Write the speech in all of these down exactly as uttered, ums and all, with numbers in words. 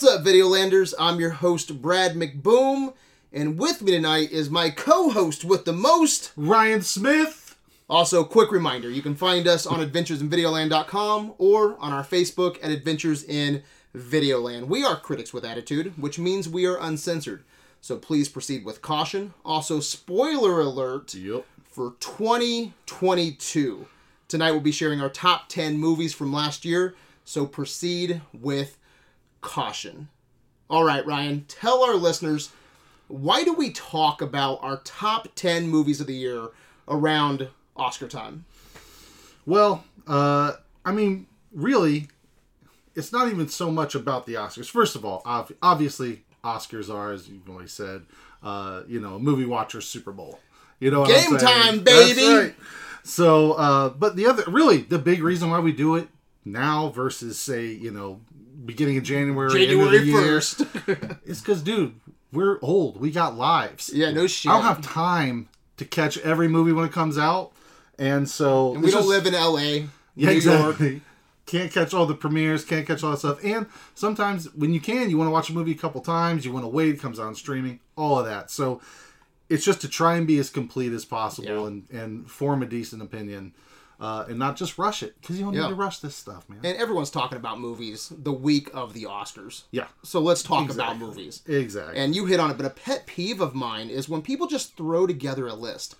What's up, Videolanders? I'm your host, Brad McBoom, and with me tonight is my co-host with the most, Ryan Smith. Also, quick reminder, you can find us on adventures in videoland dot com or on our Facebook at Adventures in Videoland. We are critics with attitude, which means we are uncensored, so please proceed with caution. Also, spoiler alert yep. for twenty twenty-two. Tonight we'll be sharing our top ten movies from last year, so proceed with caution. All right, Ryan, tell our listeners, why do we talk about our top ten movies of the year around Oscar time? Well, uh, I mean, really, it's not even so much about the Oscars. First of all, ob- obviously, Oscars are, as you've always said, uh, you know, movie watcher Super Bowl. You know what Game I'm saying? Time, baby! That's right. So, uh, but the other, really, the big reason why we do it now versus, say, you know, beginning of January, January first. It's because, dude, we're old. We got lives. Yeah, no shit. I don't have time to catch every movie when it comes out. And so. And we don't just live in L A. Yeah, New exactly. York. Can't catch all the premieres, can't catch all that stuff. And sometimes when you can, you want to watch a movie a couple times, you want to wait, it comes on streaming, all of that. So it's just to try and be as complete as possible yeah. and, and form a decent opinion. Uh, and not just rush it, because you don't yeah. need to rush this stuff, man. And everyone's talking about movies the week of the Oscars. Yeah. So let's talk exactly. about movies. Exactly. And you hit on it, but a pet peeve of mine is when people just throw together a list,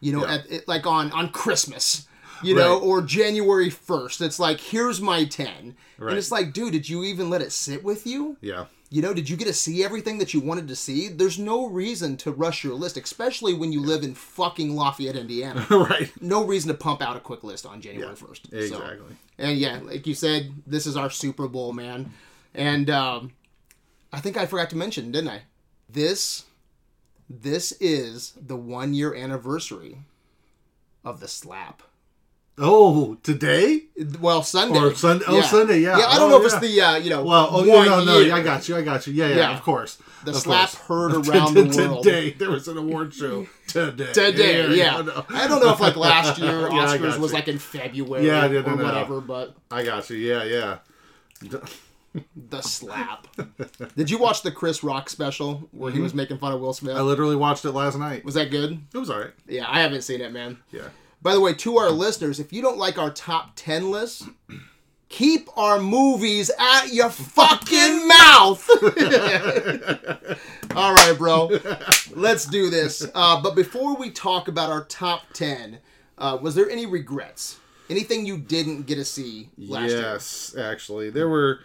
you know, yeah. at, it, like on, on Christmas, you right. know, or January first. It's like, here's my ten. Right. And it's like, dude, did you even let it sit with you? Yeah. You know, did you get to see everything that you wanted to see? There's no reason to rush your list, especially when you live in fucking Lafayette, Indiana. Right. No reason to pump out a quick list on January first. Yeah, exactly. So, and yeah, like you said, this is our Super Bowl, man. And um, I think I forgot to mention, didn't I? This, this is the one-year anniversary of the slap. Oh, today? Well, Sunday. Or Sunday. Oh, yeah. Sunday, yeah. Yeah, I don't oh, know yeah. if it's the, uh, you know, well, oh, one no, no, year. I got you, I got you. Yeah, yeah, yeah. of course. The of slap course. heard around the world. Today, there was an award show. Today. Today, yeah. yeah. No. I don't know if, like, last year Oscars yeah, was, you. like, in February yeah, no, no, or whatever, no. but. I got you, yeah, yeah. The slap. Did you watch the Chris Rock special where mm-hmm. he was making fun of Will Smith? I literally watched it last night. Was that good? It was all right. Yeah, I haven't seen it, man. Yeah. By the way, to our listeners, if you don't like our top ten list, keep our movies at your fucking mouth. All right, bro. Let's do this. Uh, but before we talk about our top ten, uh, was there any regrets? Anything you didn't get to see last year? Yes, actually. There were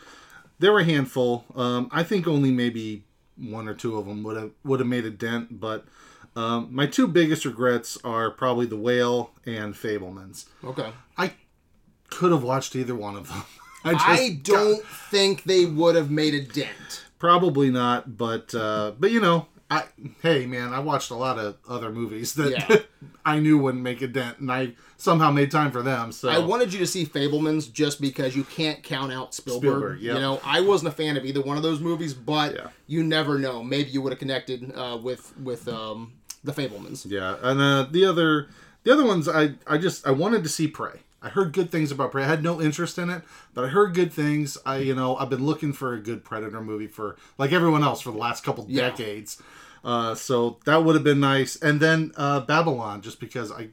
there were a handful. Um, I think only maybe one or two of them would have would have made a dent, but Um, my two biggest regrets are probably The Whale and Fabelmans. Okay. I could have watched either one of them. I, just I don't got... think they would have made a dent. Probably not, but, uh, but you know, I hey, man, I watched a lot of other movies that yeah. I knew wouldn't make a dent, and I somehow made time for them. So I wanted you to see Fabelmans just because you can't count out Spielberg. Spielberg yep. You know, I wasn't a fan of either one of those movies, but yeah. you never know. Maybe you would have connected uh, with... with um, The Fabelmans. Yeah, and uh, the other the other ones, I, I just, I wanted to see Prey. I heard good things about Prey. I had no interest in it, but I heard good things. I, you know, I've been looking for a good Predator movie for, like everyone else, for the last couple yeah. decades. Uh, so that would have been nice. And then uh, Babylon, just because I,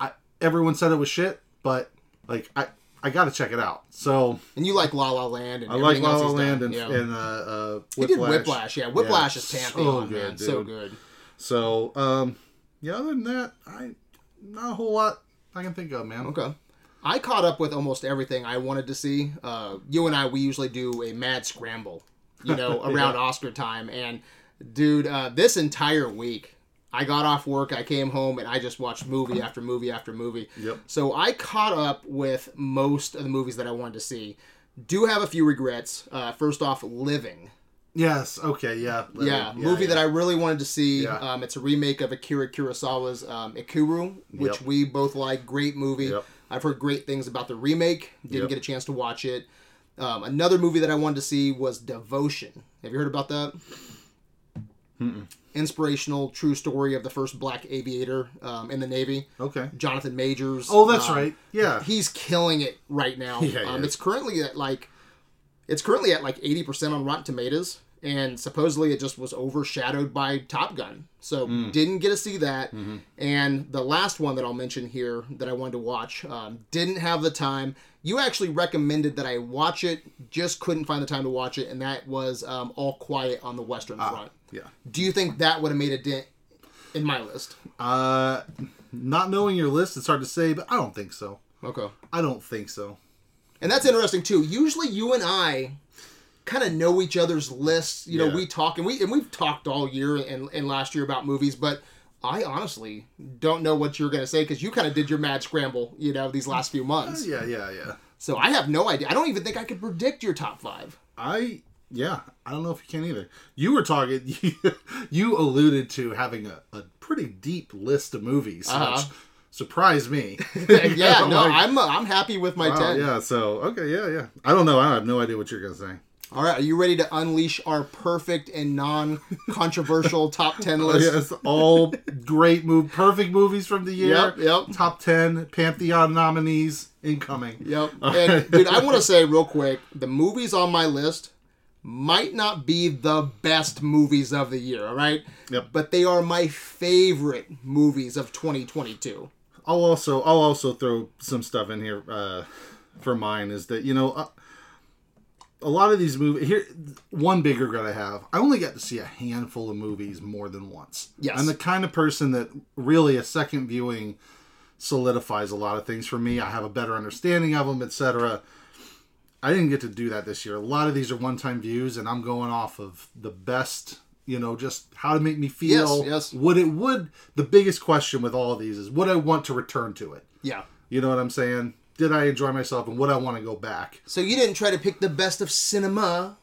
I, everyone said it was shit, but, like, I, I got to check it out. So, and you like La La Land. And I like La La Land and, yeah. and uh, uh, Whiplash. You did Whiplash, yeah. Whiplash yeah, is pantheon, so good, man. Dude. So good. So, um, yeah, other than that, I not a whole lot I can think of, man. Okay. I caught up with almost everything I wanted to see. Uh, you and I, we usually do a mad scramble, you know, around yeah. Oscar time. And, dude, uh, this entire week, I got off work, I came home, and I just watched movie after movie after movie. Yep. So I caught up with most of the movies that I wanted to see. Do have a few regrets. Uh, first off, Living. Yes, okay, yeah. Living. Yeah, yeah, movie yeah. that I really wanted to see. Yeah. Um, it's a remake of Akira Kurosawa's um, Ikuru, which yep. we both like. Great movie. Yep. I've heard great things about the remake. Didn't yep. get a chance to watch it. Um, another movie that I wanted to see was Devotion. Have you heard about that? Mm-mm. Inspirational, true story of the first black aviator um, in the Navy. Okay. Jonathan Majors. Oh, that's um, right. Yeah. He's killing it right now. Yeah, um, yeah. It's currently at like It's currently at like eighty percent on Rotten Tomatoes, and supposedly it just was overshadowed by Top Gun. So mm. didn't get to see that. Mm-hmm. And the last one that I'll mention here that I wanted to watch, um, didn't have the time. You actually recommended that I watch it, just couldn't find the time to watch it, and that was um, All Quiet on the Western Front. Uh, yeah. Do you think that would have made a dent in my list? Uh, not knowing your list, it's hard to say, but I don't think so. Okay. I don't think so. And that's interesting, too. Usually you and I kind of know each other's lists. You know, yeah. we talk, and, we, and we've talked all year and, and last year about movies, but I honestly don't know what you're going to say because you kind of did your mad scramble, you know, these last few months. Yeah, yeah, yeah. So I have no idea. I don't even think I could predict your top five. I, yeah, I don't know if you can either. You were talking, you, you alluded to having a, a pretty deep list of movies, uh-huh. which surprised me. yeah, no, like, I'm I'm happy with my wow, ten. Yeah, so, okay, yeah, yeah. I don't know. I have no idea what you're going to say. All right, are you ready to unleash our perfect and non-controversial top ten list? Oh, yes, all great, move, perfect movies from the year. Yep, yep. Top ten Pantheon nominees incoming. Yep. All and, right. dude, I want to say real quick, the movies on my list might not be the best movies of the year, all right? Yep. But they are my favorite movies of twenty twenty-two. I'll also, I'll also throw some stuff in here uh, for mine is that, you know... Uh, a lot of these movies... Here, one big regret I have. I only got to see a handful of movies more than once. Yes. I'm the kind of person that really a second viewing solidifies a lot of things for me. I have a better understanding of them, et cetera. I didn't get to do that this year. A lot of these are one-time views, and I'm going off of the best, you know, just how to make me feel. Yes, yes. Would it would... The biggest question with all of these is, would I want to return to it? Yeah. You know what I'm saying? Did I enjoy myself and would I want to go back? So you didn't try to pick the best of cinema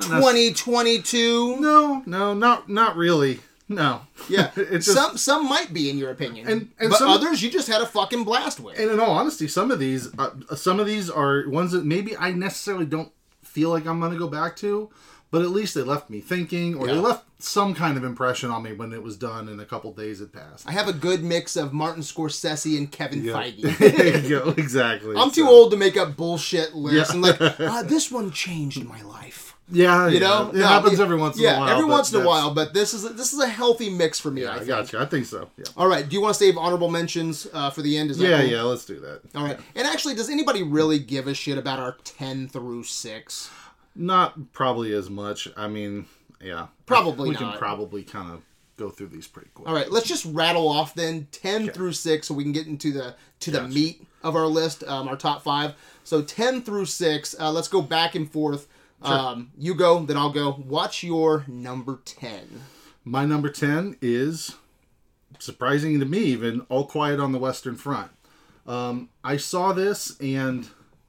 twenty twenty-two? No, no, not not really. No. Yeah. It's just, some some might be in your opinion. And, and but some, others you just had a fucking blast with. And in all honesty, some of these uh, some of these are ones that maybe I necessarily don't feel like I'm going to go back to, but at least they left me thinking or yeah. they left some kind of impression on me when it was done and a couple days had passed. I have a good mix of Martin Scorsese and Kevin yep. Feige. There you go, exactly. I'm so. too old to make up bullshit lists. Yeah. And like, ah, this one changed my life. Yeah, you yeah. know, it no, happens every once in yeah, a while. Yeah, every once in a while, but this is a, this is a healthy mix for me. Yeah, I, I got you. I think so. Yeah. All right. Do you want to save honorable mentions uh, for the end? Is that yeah, cool? yeah. Let's do that. All right. Yeah. And actually, does anybody really give a shit about our ten through six? Not probably as much. I mean, yeah. Probably we not. We can probably kind of go through these pretty quick. All right, let's just rattle off then ten okay. through six so we can get into the to gotcha. the meat of our list, um, our top five. So ten through six, uh, let's go back and forth. Sure. Um, you go, then I'll go. What's your number ten? My number ten is, surprising to me even, All Quiet on the Western Front. Um, I saw this, and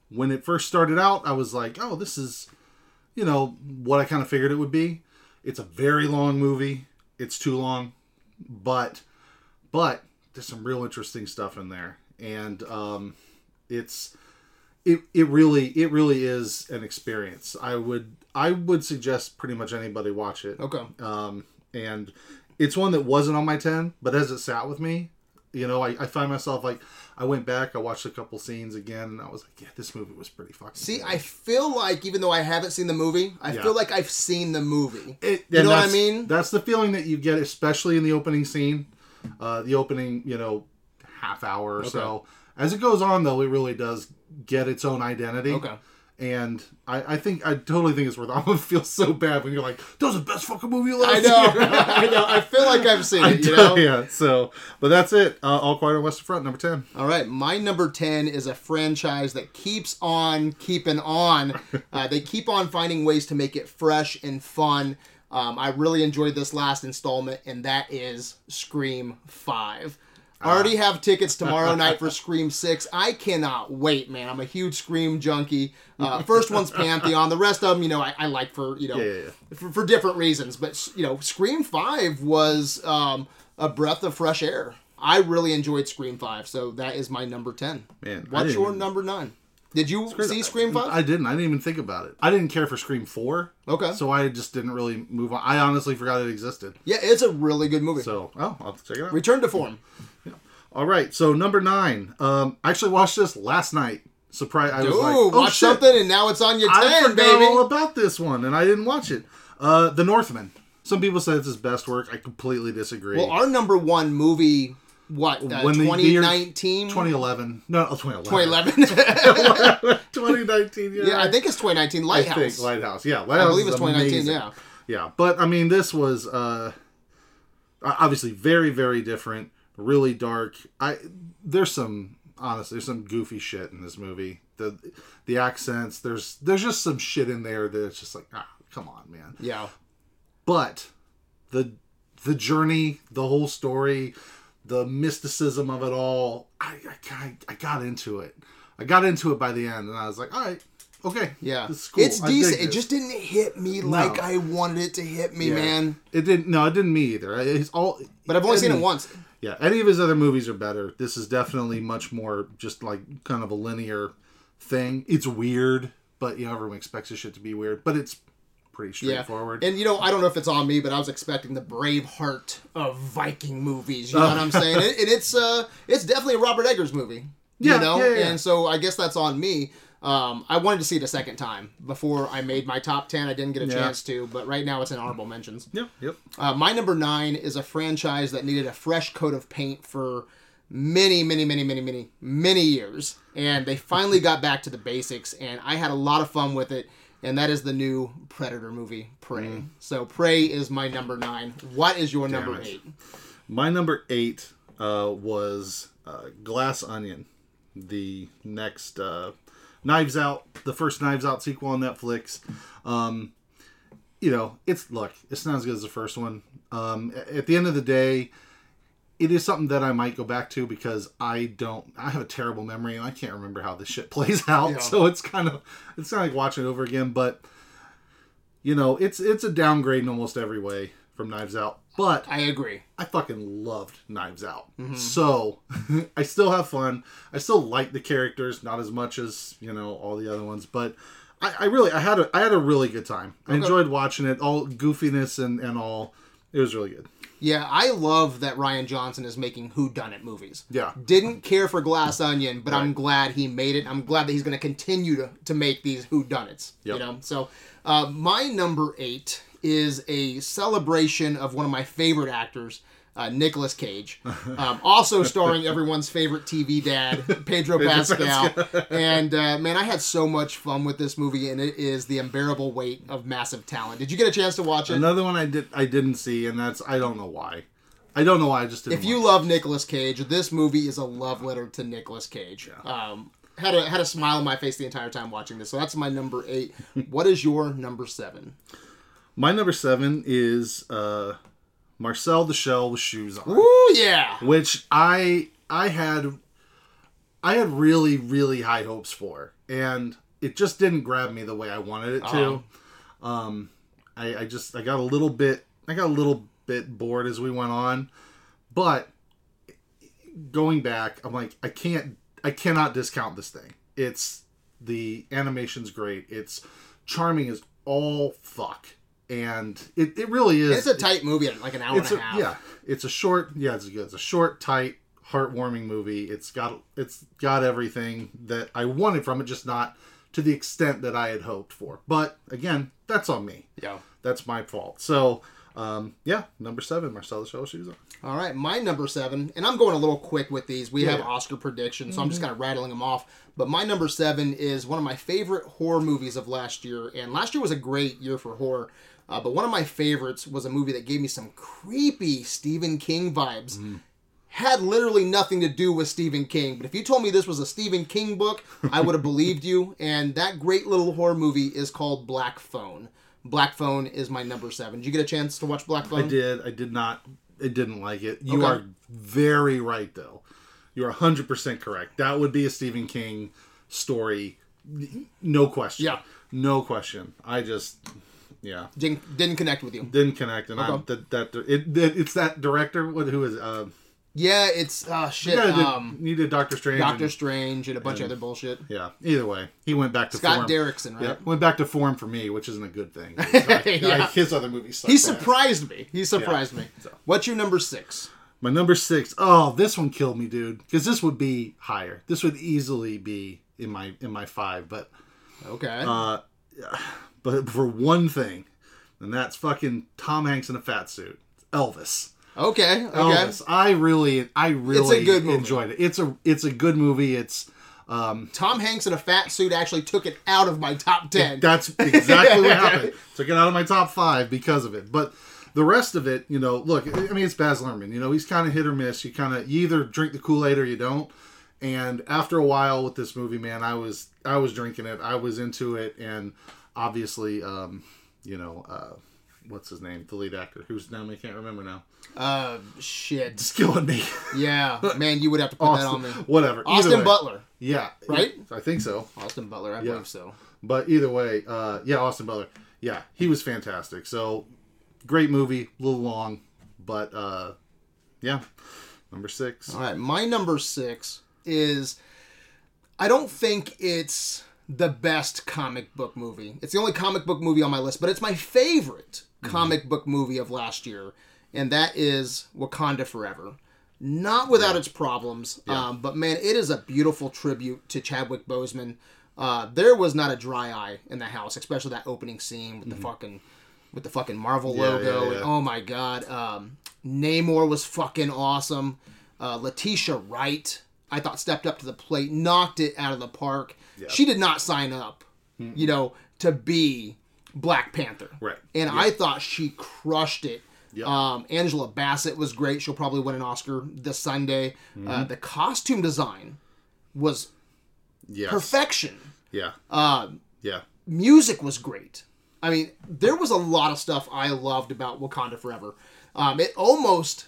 when it first started out, I was like, oh, this is... you know, what I kind of figured it would be. It's a very long movie. It's too long. But, but, there's some real interesting stuff in there. And, um, it's, it, it really, it really is an experience. I would, I would suggest pretty much anybody watch it. Okay. Um, and it's one that wasn't on my ten, but as it sat with me, you know, I, I find myself like, I went back, I watched a couple scenes again, and I was like, yeah, this movie was pretty fucking See, cool. I feel like, even though I haven't seen the movie, I yeah. feel like I've seen the movie. It, you know what I mean? That's the feeling that you get, especially in the opening scene. Uh, the opening, you know, half hour or okay. so. As it goes on, though, it really does get its own identity. Okay. And I, I think I totally think it's worth it. I'm gonna feel so bad when you're like, "That was the best fucking movie last year." I know, year. I know. I feel like I've seen it. I you know, yeah. So, but that's it. Uh, All Quiet on the Western Front, number ten. All right, my number ten is a franchise that keeps on keeping on. Uh, they keep on finding ways to make it fresh and fun. Um, I really enjoyed this last installment, and that is Scream five. I already have tickets tomorrow night for Scream six. I cannot wait, man. I'm a huge Scream junkie. Uh, first one's Pantheon. The rest of them, you know, I, I like for, you know, yeah, yeah, yeah. For, for different reasons. But, you know, Scream five was um, a breath of fresh air. I really enjoyed Scream five, so that is my number ten. Man, what's your even... number nine? Did you see Scream five? I didn't. I didn't even think about it. I didn't care for Scream four. Okay. So I just didn't really move on. I honestly forgot it existed. Yeah, it's a really good movie. So, oh, I'll check it out. Return to form. Yeah. All right. So, number nine. Um, I actually watched this last night. surprised. I Dude, was like, oh, watch shit. something and now it's on your I ten, baby. I forgot all about this one and I didn't watch it. Uh, The Northman. Some people say it's his best work. I completely disagree. Well, our number one movie, what, uh, when twenty nineteen? twenty eleven. No, oh, twenty eleven. twenty eleven. twenty nineteen, yeah. Yeah, I think it's twenty nineteen. Lighthouse. I think Lighthouse, yeah. Lighthouse I believe it's twenty nineteen, amazing. yeah. Yeah, but, I mean, this was uh, obviously very, very different. Really dark. I There's some... Honestly, there's some goofy shit in this movie. The the accents, there's there's just some shit in there that's just like, ah, come on, man. Yeah. But the the journey, the whole story, the mysticism of it all, I, I, I got into it. I got into it by the end, and I was like, all right, okay. Yeah. This is cool. It's decent. It just didn't hit me no. like I wanted it to hit me, yeah. man. It didn't. No, it didn't me either. It's all. But I've only seen it once. Yeah, any of his other movies are better. This is definitely much more just like kind of a linear thing. It's weird, but you know, everyone expects this shit to be weird, but it's pretty straightforward. Yeah. And you know, I don't know if it's on me, but I was expecting the Braveheart of Viking movies. You know what I'm saying? It, and it's uh, it's definitely a Robert Eggers movie. Yeah, you know? yeah, yeah, yeah. And so I guess that's on me. Um, I wanted to see it a second time before I made my top ten. I didn't get a yeah. chance to, but right now it's in honorable mentions. Yep, yep. Uh, my number nine is a franchise that needed a fresh coat of paint for many, many, many, many, many, many years. And they finally got back to the basics, and I had a lot of fun with it. And that is the new Predator movie, Prey. Mm. So Prey is my number nine. What is your Damn number it. eight? My number eight uh, was uh, Glass Onion, the next... Uh, Knives Out, the first Knives Out sequel on Netflix. Um, you know, it's, look, it's not as good as the first one. Um, at the end of the day, it is something that I might go back to because I don't, I have a terrible memory and I can't remember how this shit plays out. Yeah. So it's kind of, it's not like watching it over again, but you know, it's, it's a downgrade in almost every way from Knives Out. But I agree. I fucking loved Knives Out. Mm-hmm. So I still have fun. I still like the characters, not as much as, you know, all the other ones. But I, I really, I had a, I had a really good time. Okay. I enjoyed watching it, all goofiness and, and all. It was really good. Yeah, I love that Rian Johnson is making whodunit movies. Yeah. Didn't care for Glass Onion, but right. I'm glad he made it. I'm glad that he's going to continue to to make these whodunits. Yep. You know? So uh, my number eight... is a celebration of one of my favorite actors, uh, Nicolas Cage. Um, also starring everyone's favorite T V dad, Pedro, Pedro Pascal. Pascal. And, uh, man, I had so much fun with this movie, and it is the unbearable weight of massive talent. Did you get a chance to watch it? Another one I, did, I didn't see, and that's, I don't know why. I don't know why, I just didn't If you love it. Nicolas Cage, this movie is a love letter to Nicolas Cage. Yeah. Um, had a, had a smile on my face the entire time watching this, so that's my number eight. What is your number seven? My number seven is uh, Marcel the Shell with Shoes On. Ooh, yeah! Which I I had I had really, really high hopes for. And it just didn't grab me the way I wanted it to. Uh-huh. Um, I, I just I got a little bit I got a little bit bored as we went on. But going back, I'm like, I can't I cannot discount this thing. It's the animation's great, it's charming as all fuck. And it, it really is. It's a tight it, movie, like an hour and a, a half. Yeah, it's a short. Yeah, it's good. It's a short, tight, heartwarming movie. It's got it's got everything that I wanted from it, just not to the extent that I had hoped for. But again, that's on me. Yeah, that's my fault. So, um, yeah, number seven, Marcel the Shell with Shoes On. All right, my number seven, and I'm going a little quick with these. We yeah. have Oscar predictions, so mm-hmm. I'm just kind of rattling them off. But my number seven is one of my favorite horror movies of last year, and last year was a great year for horror. Uh, but one of my favorites was a movie that gave me some creepy Stephen King vibes. Mm. Had literally nothing to do with Stephen King. But if you told me this was a Stephen King book, I would have believed you. And that great little horror movie is called Black Phone. Black Phone is my number seven. Did you get a chance to watch Black Phone? I did. I did not. I didn't like it. You okay. are very right, though. You're one hundred percent correct. That would be a Stephen King story. No question. Yeah. No question. I just... Yeah, didn't didn't connect with you. Didn't connect, and okay. I'm that that it, it it's that director. What who is? Uh, yeah, it's uh, shit. You did, um, you did Doctor Strange, Doctor and, Strange, and a bunch and, of other bullshit. Yeah. Either way, he went back to Scott form. Derrickson, right? Yeah, went back to form for me, which isn't a good thing. I, yeah. I, his other movies. He surprised ass. me. He surprised yeah. me. So. What's your number six? My number six. Oh, this one killed me, dude. Because this would be higher. This would easily be in my in my five, but okay. Uh, but for one thing, and that's fucking Tom Hanks in a fat suit, Elvis. Okay, okay. Elvis. I really, I really it's a good movie. enjoyed it. It's a, it's a good movie. It's um, Tom Hanks in a fat suit actually took it out of my top ten. It, that's exactly what happened. Took it out of my top five because of it. But the rest of it, you know, look, I mean, it's Baz Luhrmann. You know, he's kind of hit or miss. You kind of, you either drink the Kool-Aid or you don't. And after a while with this movie, man, I was, I was drinking it. I was into it, and obviously, um, you know. Uh, What's his name? The lead actor. Whose name I can't remember now. Uh, shit. It's killing me. Yeah. Man, you would have to put Austin, that on me. Whatever. Austin Butler. Yeah. Right? I think so. Austin Butler. I yeah. believe so. But either way, uh, yeah, Austin Butler. Yeah, he was fantastic. So, great movie. A little long. But, uh, yeah. Number six. All right. My number six is... I don't think it's... the best comic book movie. It's the only comic book movie on my list, but it's my favorite comic mm-hmm. book movie of last year, and that is Wakanda Forever. Not without yeah. its problems, yeah. um, but man, it is a beautiful tribute to Chadwick Boseman. Uh, there was not a dry eye in the house, especially that opening scene with mm-hmm. the fucking with the fucking Marvel yeah, logo. Yeah, yeah. And, oh my god, um, Namor was fucking awesome. Uh, Letitia Wright, I thought, stepped up to the plate, knocked it out of the park. Yep. She did not sign up, mm-mm. you know, to be Black Panther. Right. And yep. I thought she crushed it. Yep. Um, Angela Bassett was great. She'll probably win an Oscar this Sunday. Mm-hmm. Uh, the costume design was yes. perfection. Yeah. Um, yeah. Music was great. I mean, there was a lot of stuff I loved about Wakanda Forever. Um, it almost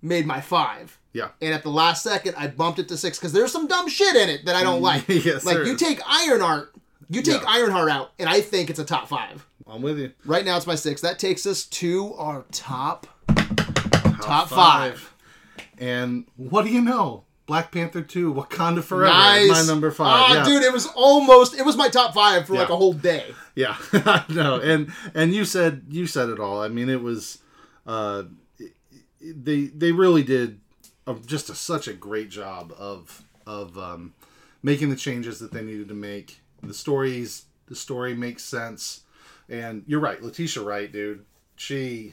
made my five. Yeah. And at the last second, I bumped it to six because there's some dumb shit in it that I don't like. yes, like, you is. take Ironheart, you take yeah. Ironheart out, and I think it's a top five. I'm with you. Right now, it's my six. That takes us to our top, top, top five. five. And what do you know? Black Panther two, Wakanda Forever nice. is my number five. Oh, yeah. Dude, it was almost, it was my top five for yeah. like a whole day. Yeah. I know. And, and you said, you said it all. I mean, it was, uh, they, they really did. Just a, such a great job of of um, making the changes that they needed to make. The stories, the story makes sense, and you're right, Letitia Wright, dude. She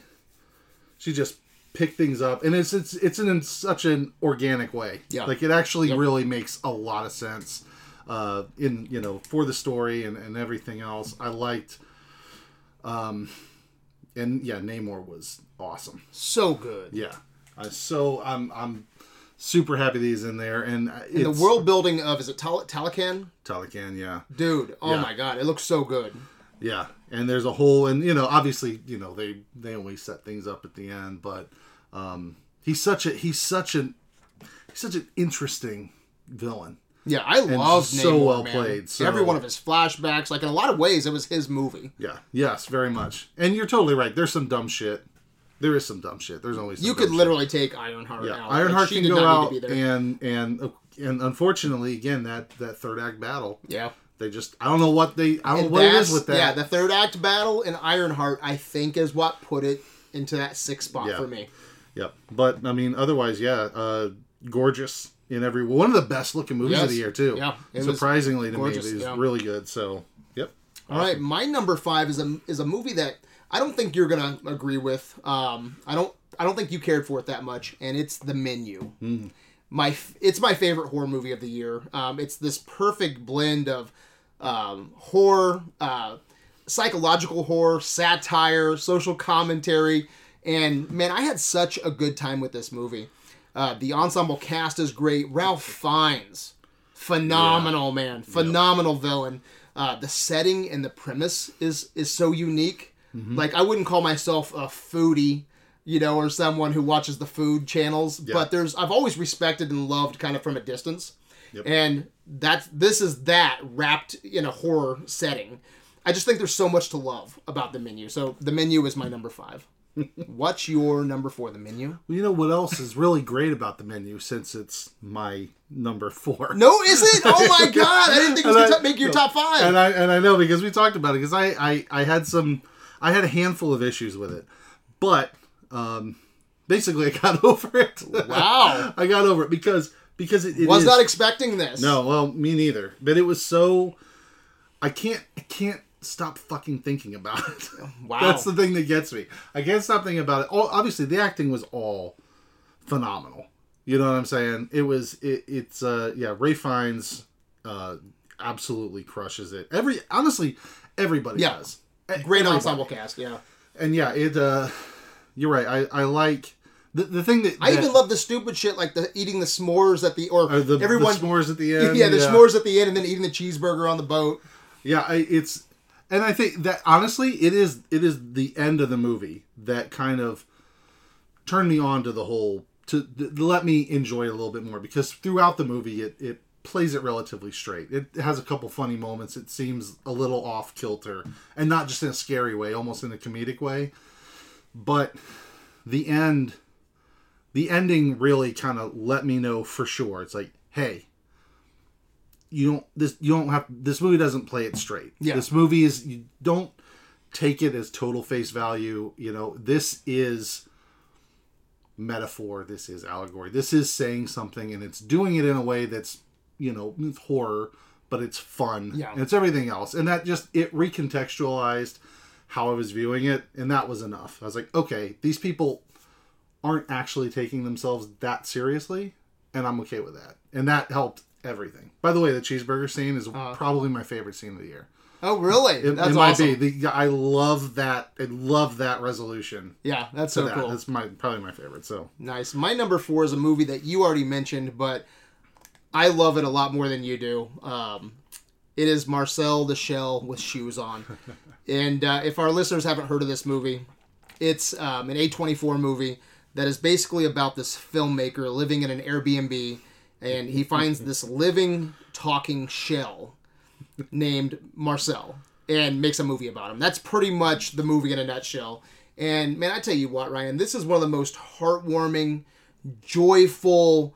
she just picked things up, and it's it's it's in such an organic way. Yeah, like it actually yep. really makes a lot of sense. Uh, in you know for the story and, and everything else, I liked. Um, and yeah, Namor was awesome. So good. Yeah. Uh, so I'm I'm super happy that he's in there, and, it's, and the world building of is it Tal- Talokan? Talokan, yeah. Dude, oh yeah. my god, it looks so good. Yeah, and there's a whole, and you know, obviously, you know, they they always set things up at the end, but um, he's such a he's such an he's such an interesting villain. Yeah, I and love Namor, so well man. played. So. Every one of his flashbacks, like in a lot of ways, it was his movie. Yeah. Yes, very much. And you're totally right. There's some dumb shit. There is some dumb shit. There's always some you could dumb literally shit. take Ironheart yeah. out. Ironheart like, can go out, and and and unfortunately, again, that, that third act battle. Yeah, they just I don't know what they I don't and know what it is with that. Yeah, the third act battle in Ironheart, I think, is what put it into that sixth spot yeah. for me. Yep, but I mean, otherwise, yeah, uh, gorgeous in every one of the best looking movies yes. of the year too. Yeah, it surprisingly was to gorgeous, me, it was yeah. really good. So, yep. All awesome. right, my number five is a is a movie that. I don't think you're gonna agree with. Um, I don't. I don't think you cared for it that much, and it's The Menu. Mm. My, it's my favorite horror movie of the year. Um, it's this perfect blend of um, horror, uh, psychological horror, satire, social commentary, and man, I had such a good time with this movie. Uh, the ensemble cast is great. Ralph Fiennes, phenomenal yeah. man, phenomenal yep. villain. Uh, the setting and the premise is is so unique. Mm-hmm. Like, I wouldn't call myself a foodie, you know, or someone who watches the food channels, yeah. but there's, I've always respected and loved kind of from a distance. Yep. And that's, this is that wrapped in a horror setting. I just think there's so much to love about The Menu. So The Menu is my number five. What's your number four, The Menu? Well, you know what else is really great about The Menu since it's my number four? No, is it? Oh my God. I didn't think it was going to make your no, top five. And I, and I know because we talked about it because I, I, I had some... I had a handful of issues with it, but um, basically I got over it. Wow. I got over it because because it, it was is, not expecting this. No, well, me neither. But it was so I can't I can't stop fucking thinking about it. Wow, that's the thing that gets me. I can't stop thinking about it. All, obviously, the acting was all phenomenal. You know what I'm saying? It was it, it's uh yeah, Ray Fiennes uh, absolutely crushes it. Every honestly, everybody yeah. does. Great everybody. Ensemble cast, yeah. And yeah, it uh, you're right. I I like. The, the thing that, that I even love the stupid shit like the eating the s'mores at the or uh, the, everyone the s'mores at the end. Yeah, the yeah. s'mores at the end, and then eating the cheeseburger on the boat. Yeah, I, it's and I think that honestly, it is it is the end of the movie that kind of turned me on to the whole to, to let me enjoy it a little bit more because throughout the movie, it it plays it relatively straight. It has a couple funny moments. It seems a little off kilter, and not just in a scary way, almost in a comedic way. But the end. The ending really kind of let me know for sure. It's like, hey, you don't this you don't have this movie doesn't play it straight. Yeah. This movie is you don't take it as total face value. You know, this is metaphor. This is allegory. This is saying something, and it's doing it in a way that's you know it's horror, but it's fun. Yeah. And it's everything else, and that just it recontextualized how I was viewing it, and that was enough. I was like, okay, these people aren't actually taking themselves that seriously, and I'm okay with that. And that helped everything. By the way, the cheeseburger scene is uh, probably my favorite scene of the year. Oh, really? It, that's it might awesome. Be. The, I love that. I love that resolution. Yeah, that's so that. cool. That's my probably my favorite. So nice. My number four is a movie that you already mentioned, but I love it a lot more than you do. Um, it is Marcel the Shell with Shoes On. And uh, if our listeners haven't heard of this movie, it's um, an A twenty-four movie that is basically about this filmmaker living in an Airbnb, and he finds this living, talking shell named Marcel and makes a movie about him. That's pretty much the movie in a nutshell. And, man, I tell you what, Ryan, this is one of the most heartwarming, joyful,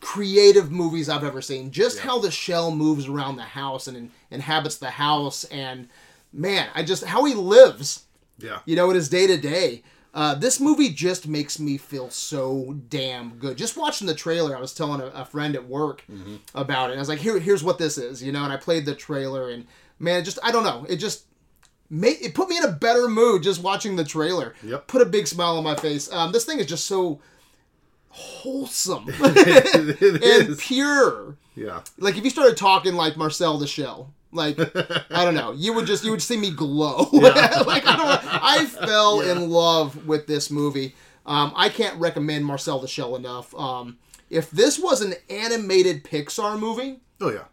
creative movies I've ever seen. Just yeah. how the shell moves around the house and inhabits the house, and, man, I just how he lives, yeah, you know, in his day-to-day. Uh, this movie just makes me feel so damn good. Just watching the trailer, I was telling a, a friend at work mm-hmm. about it. And I was like, "Here, here's what this is," you know. And I played the trailer, and man, it just I don't know. It just made it put me in a better mood just watching the trailer. Yep. Put a big smile on my face. Um, this thing is just so wholesome it, it and is. Pure. Yeah. Like if you started talking like Marcel the Shell. Like, I don't know. You would just, you would see me glow. Yeah. Like, I don't know. I fell yeah. in love with this movie. Um, I can't recommend Marcel the Shell enough. Um, if this was an animated Pixar movie. Oh, yeah.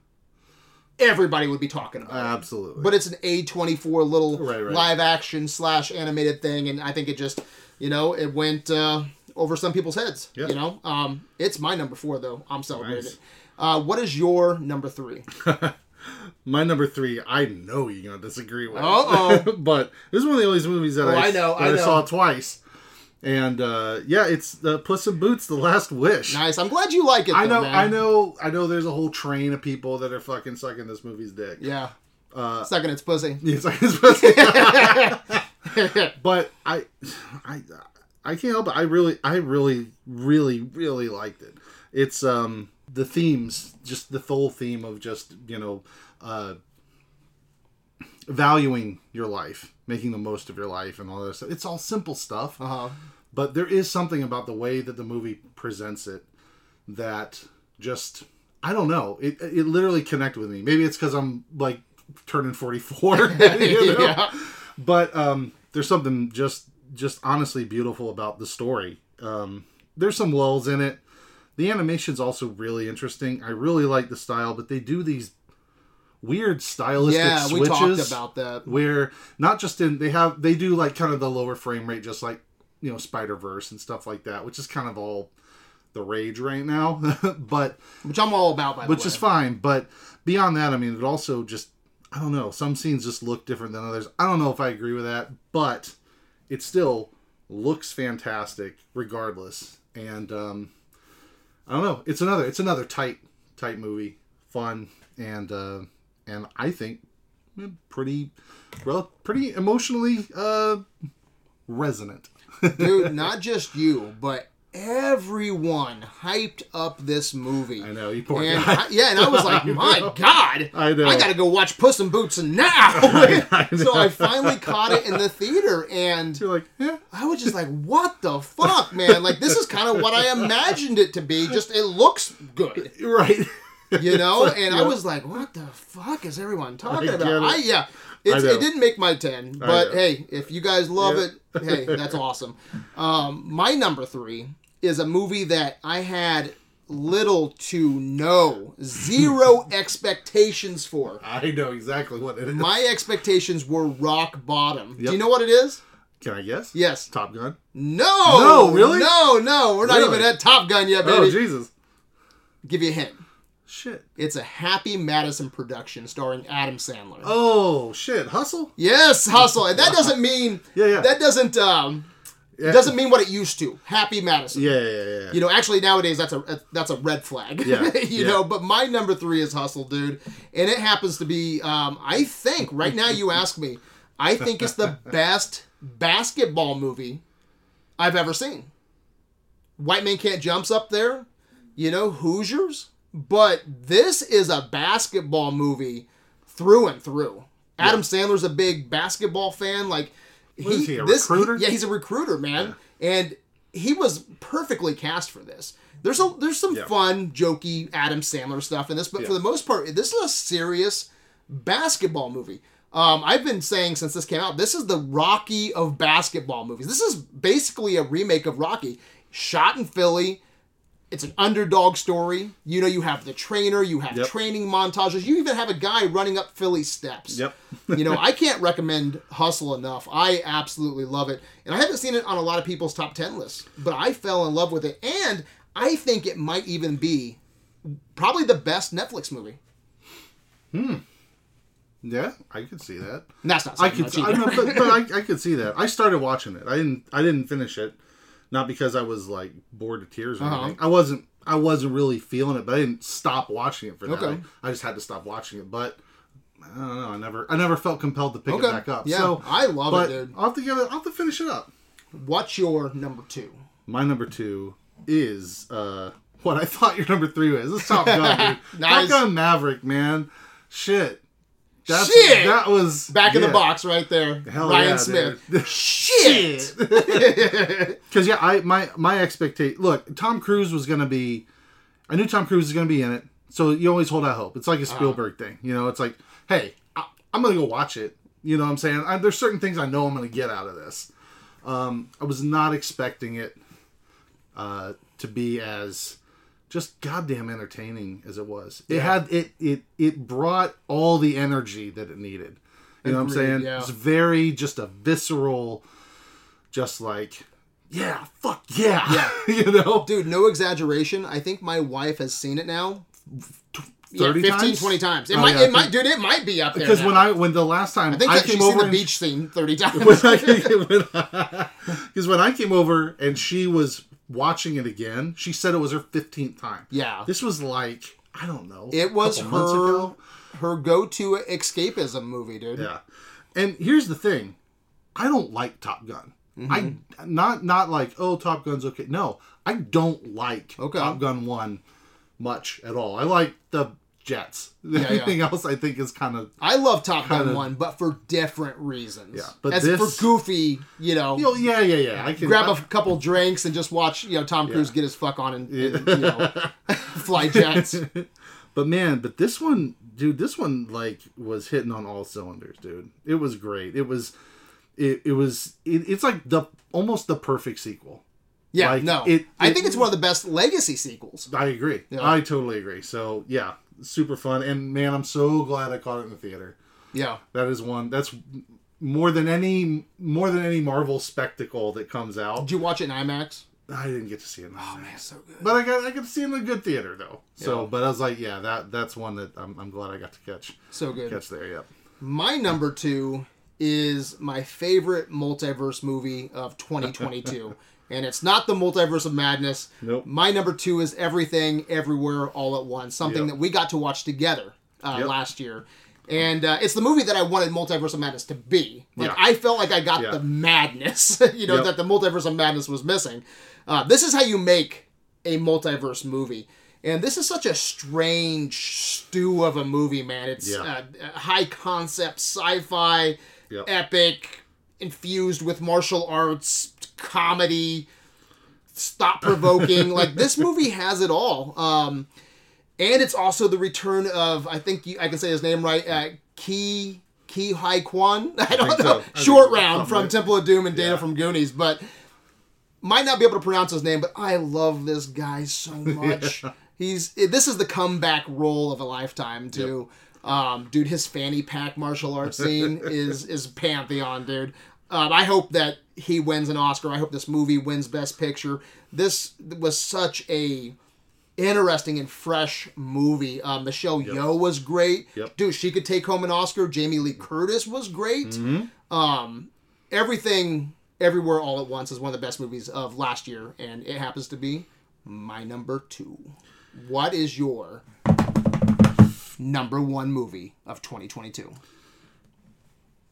Everybody would be talking about uh, it. Absolutely. But it's an A twenty-four little right, right. live action slash animated thing. And I think it just, you know, it went uh, over some people's heads. Yeah. You know, um, it's my number four, though. I'm celebrating. Nice. Uh, what is your number three? My number three, I know you're going to disagree with. Uh-oh. But this is one of the only movies that, oh, I, I, know, that I, know. I saw twice. And, uh, yeah, it's uh, Puss in Boots, The Last Wish. Nice. I'm glad you like it, I though, know, man. I know, I know there's a whole train of people that are fucking sucking this movie's dick. Yeah. Uh, sucking its pussy. Yeah, sucking its pussy. But I, I, I can't help it. I really, I really, really, really liked it. It's, um... the themes, just the whole theme of just, you know, uh, valuing your life, making the most of your life and all that stuff. It's all simple stuff. Uh-huh. But there is something about the way that the movie presents it that just, I don't know. It it literally connected with me. Maybe it's because I'm, like, turning forty-four. You know? Yeah. But um, there's something just, just honestly beautiful about the story. Um, there's some lulls in it. The animation's also really interesting. I really like the style, but they do these weird stylistic yeah, switches. Yeah, we talked about that. Where not just in they have they do like kind of the lower frame rate, just like you know Spider-Verse and stuff like that, which is kind of all the rage right now. But which I'm all about, by the way. Which is fine. But beyond that, I mean, it also just I don't know. Some scenes just look different than others. I don't know if I agree with that, but it still looks fantastic regardless. And um, I don't know. It's another. It's another tight, tight movie. Fun and uh, and I think pretty, well, pretty emotionally uh, resonant. Dude, not just you, but everyone hyped up this movie. I know, you poor and guy. I, yeah, and I was like, my know. God, I, I got to go watch Puss in Boots now. I, I so I finally caught it in the theater, and you're like, yeah. I was just like, what the fuck, man? Like, this is kind of what I imagined it to be. Just it looks good, right? You know, like, and yeah. I was like, what the fuck is everyone talking I about? I, yeah, it's, I it didn't make my ten, but hey, if you guys love yeah. it, hey, that's awesome. Um, my number three is a movie that I had little to no, zero expectations for. I know exactly what it is. My expectations were rock bottom. Yep. Do you know what it is? Can I guess? Yes. Top Gun? No! No, really? No, no, we're not really? even at Top Gun yet, baby. Oh, Jesus. Give you a hint. Shit. It's a Happy Madison production starring Adam Sandler. Oh, shit. Hustle? Yes, Hustle. And that doesn't mean... yeah, yeah. That doesn't... Um, Yeah. Doesn't mean what it used to. Happy Madison. Yeah, yeah, yeah. You know, actually nowadays that's a that's a red flag. Yeah, you yeah. know, but my number three is Hustle, dude, and it happens to be. Um, I think right now you ask me, I think it's the best basketball movie I've ever seen. White Man Can't Jump's up there, you know, Hoosiers, but this is a basketball movie through and through. Adam yeah. Sandler's a big basketball fan, like. He, is he a this, recruiter? He, yeah, he's a recruiter, man. Yeah. And he was perfectly cast for this. There's a, there's some yeah. fun, jokey Adam Sandler stuff in this, but yeah. for the most part, this is a serious basketball movie. Um, I've been saying since this came out, this is the Rocky of basketball movies. This is basically a remake of Rocky. Shot in Philly. It's an underdog story. You know, you have the trainer, you have yep. training montages. You even have a guy running up Philly steps. Yep. You know, I can't recommend Hustle enough. I absolutely love it. And I haven't seen it on a lot of people's top ten lists, but I fell in love with it. And I think it might even be probably the best Netflix movie. Hmm. Yeah, I could see that. And that's not I could, much I know, but, but I, I could see that. I started watching it. I didn't. I didn't finish it. Not because I was like bored to tears or uh-huh. anything. I wasn't. I wasn't really feeling it, but I didn't stop watching it for that. Okay. I just had to stop watching it. But I don't know. I never. I never felt compelled to pick okay. it back up. Yeah, so, I love but it, dude. I'll have to give it. I'll have to finish it up. What's your number two? My number two is uh, what I thought your number three was. It's Top Gun, dude. Nice. Top Gun Maverick, man. Shit. That's, Shit! That was... Back yeah. in the box right there. Hell Ryan yeah, Smith. Dude. Shit! Because, yeah, I my, my expectation... Look, Tom Cruise was going to be... I knew Tom Cruise was going to be in it, so you always hold out hope. It's like a Spielberg uh-huh. thing. You know, it's like, hey, I, I'm going to go watch it. You know what I'm saying? I, there's certain things I know I'm going to get out of this. Um, I was not expecting it uh, to be as... just goddamn entertaining as it was. It yeah. had it, it it brought all the energy that it needed. You Agreed, know what I'm saying? Yeah. It's very just a visceral, just like yeah, fuck yeah, yeah. you know, dude. No exaggeration. I think my wife has seen it now, thirty yeah, fifteen, times, twenty times. It oh, might, yeah, it think, might, dude. It might be up there. Because when I when the last time I think I came she's over seen the beach scene thirty times. Because when, when I came over and she was. Watching it again, she said it was her fifteenth time. Yeah, this was like I don't know. It was her her go-to escapism movie, dude. Yeah, and here's the thing: I don't like Top Gun. Mm-hmm. I not not like oh Top Gun's okay. No, I don't like okay. Top Gun one much at all. I like the jets. Yeah, Everything yeah. else I think is kind of. I love Top Gun one, but for different reasons. Yeah, but As this, for goofy, you know. You know yeah, yeah, yeah. I can, grab I, a couple drinks and just watch, you know, Tom Cruise yeah. get his fuck on and, yeah. and you know, fly jets. But man, but this one, dude, this one like was hitting on all cylinders, dude. It was great. It was, it it was, it, it's like the almost the perfect sequel. Yeah, like, no, it, it, I think it's one of the best legacy sequels. I agree. You know? I totally agree. So yeah. Super fun, and man, I'm so glad I caught it in the theater. Yeah, that is one. That's more than any more than any Marvel spectacle that comes out. Did you watch it in IMAX? I didn't get to see it. In IMAX. Oh man, so good. But I got I got to see it in a good theater though. Yeah. So, but I was like, yeah, that that's one that I'm I'm glad I got to catch. So good catch there. Yep. Yeah. My number two is my favorite multiverse movie of twenty twenty-two. And it's not the Multiverse of Madness. Nope. My number two is Everything, Everywhere, All at Once. Something yep. that we got to watch together uh, yep. last year. And uh, it's the movie that I wanted Multiverse of Madness to be. Like, yeah. I felt like I got yeah. the madness, you know, yep. that the Multiverse of Madness was missing. Uh, this is how you make a multiverse movie. And this is such a strange stew of a movie, man. It's yeah. uh, high concept, sci-fi, yep. epic, infused with martial arts, comedy, stop-provoking. Like, this movie has it all. Um, and it's also the return of, I think you, I can say his name right, uh, Ki Ki Hai Kwan. I don't I know. So. Short Round from right. Temple of Doom and yeah. Dana from Goonies, but might not be able to pronounce his name. But I love this guy so much. yeah. He's this is the comeback role of a lifetime too, yep. um, dude. His fanny pack martial arts scene is is pantheon, dude. Um, I hope that he wins an Oscar. I hope this movie wins Best Picture. This was such a interesting and fresh movie. Um, Michelle yep. Yeoh was great, yep. dude. She could take home an Oscar. Jamie Lee Curtis was great. Mm-hmm. Um, everything, Everywhere, All at Once is one of the best movies of last year, and it happens to be my number two. What is your number one movie of twenty twenty-two?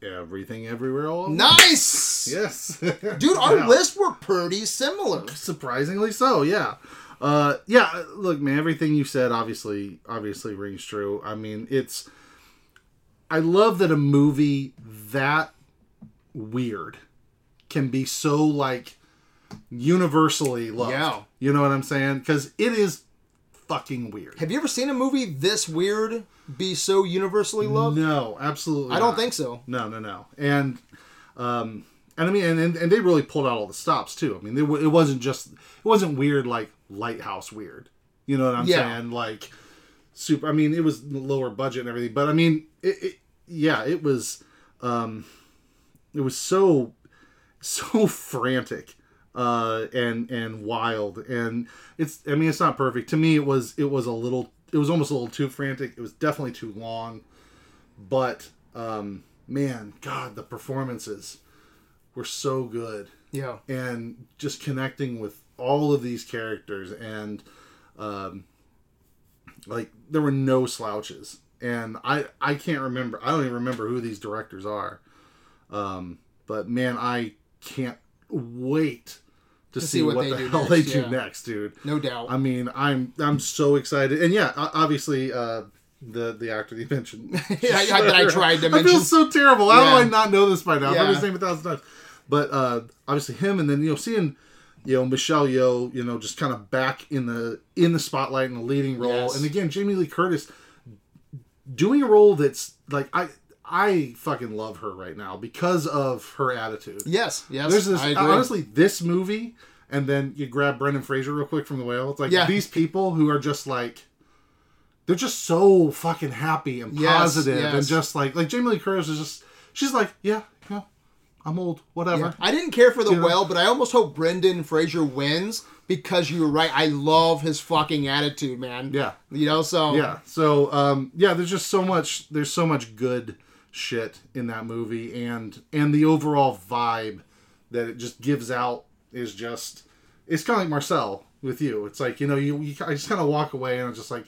Everything, Everywhere, All at Once. Nice! Yes. Dude, our yeah. lists were pretty similar. Surprisingly so, yeah. Uh, yeah, look, man, everything you said obviously, obviously rings true. I mean, it's... I love that a movie that weird can be so, like, universally loved. Yeah. You know what I'm saying? Because it is fucking weird. Have you ever seen a movie this weird be so universally loved? No, absolutely not. I don't think so. No, no, no. And, um, and I mean, and, and, and they really pulled out all the stops, too. I mean, it, it wasn't just, it wasn't weird like Lighthouse weird. You know what I'm yeah. saying? Like, super, I mean, it was lower budget and everything. But, I mean, it, it yeah, it was, um, it was so... so frantic uh and and wild, and it's I mean it's not perfect to me. It was it was a little it was almost a little too frantic. It was definitely too long, but um man, god, the performances were so good, yeah and just connecting with all of these characters, and um like there were no slouches. And I I can't remember I don't even remember who these directors are, um but man, I can't wait to, to see, see what, what they the do hell next. they do yeah. next, dude. No doubt. I mean, I'm I'm so excited, and yeah, obviously uh, the the actor that you mentioned. yeah, I, that I tried to mention. I feel so terrible. Yeah. How do I not know this by now? Yeah. I've heard his name a thousand times. But uh, obviously him, and then you know seeing you know Michelle Yeoh, you know, just kind of back in the in the spotlight in the leading role, yes. and again Jamie Lee Curtis doing a role that's like I. I fucking love her right now because of her attitude. Yes, yes. There's this, I agree. Honestly, this movie, and then you grab Brendan Fraser real quick from The Whale. It's like yeah. these people who are just like, they're just so fucking happy and positive, yes, yes. and just like, like Jamie Lee Curtis is just, she's like, yeah, yeah, I'm old, whatever. Yeah. I didn't care for The you Whale, know? But I almost hope Brendan Fraser wins because you were right. I love his fucking attitude, man. Yeah. You know, so. Yeah. So, um, yeah, there's just so much, there's so much good shit in that movie, and and the overall vibe that it just gives out is just, it's kind of like Marcel with you. It's like, you know, you, you I just kind of walk away and I'm just like,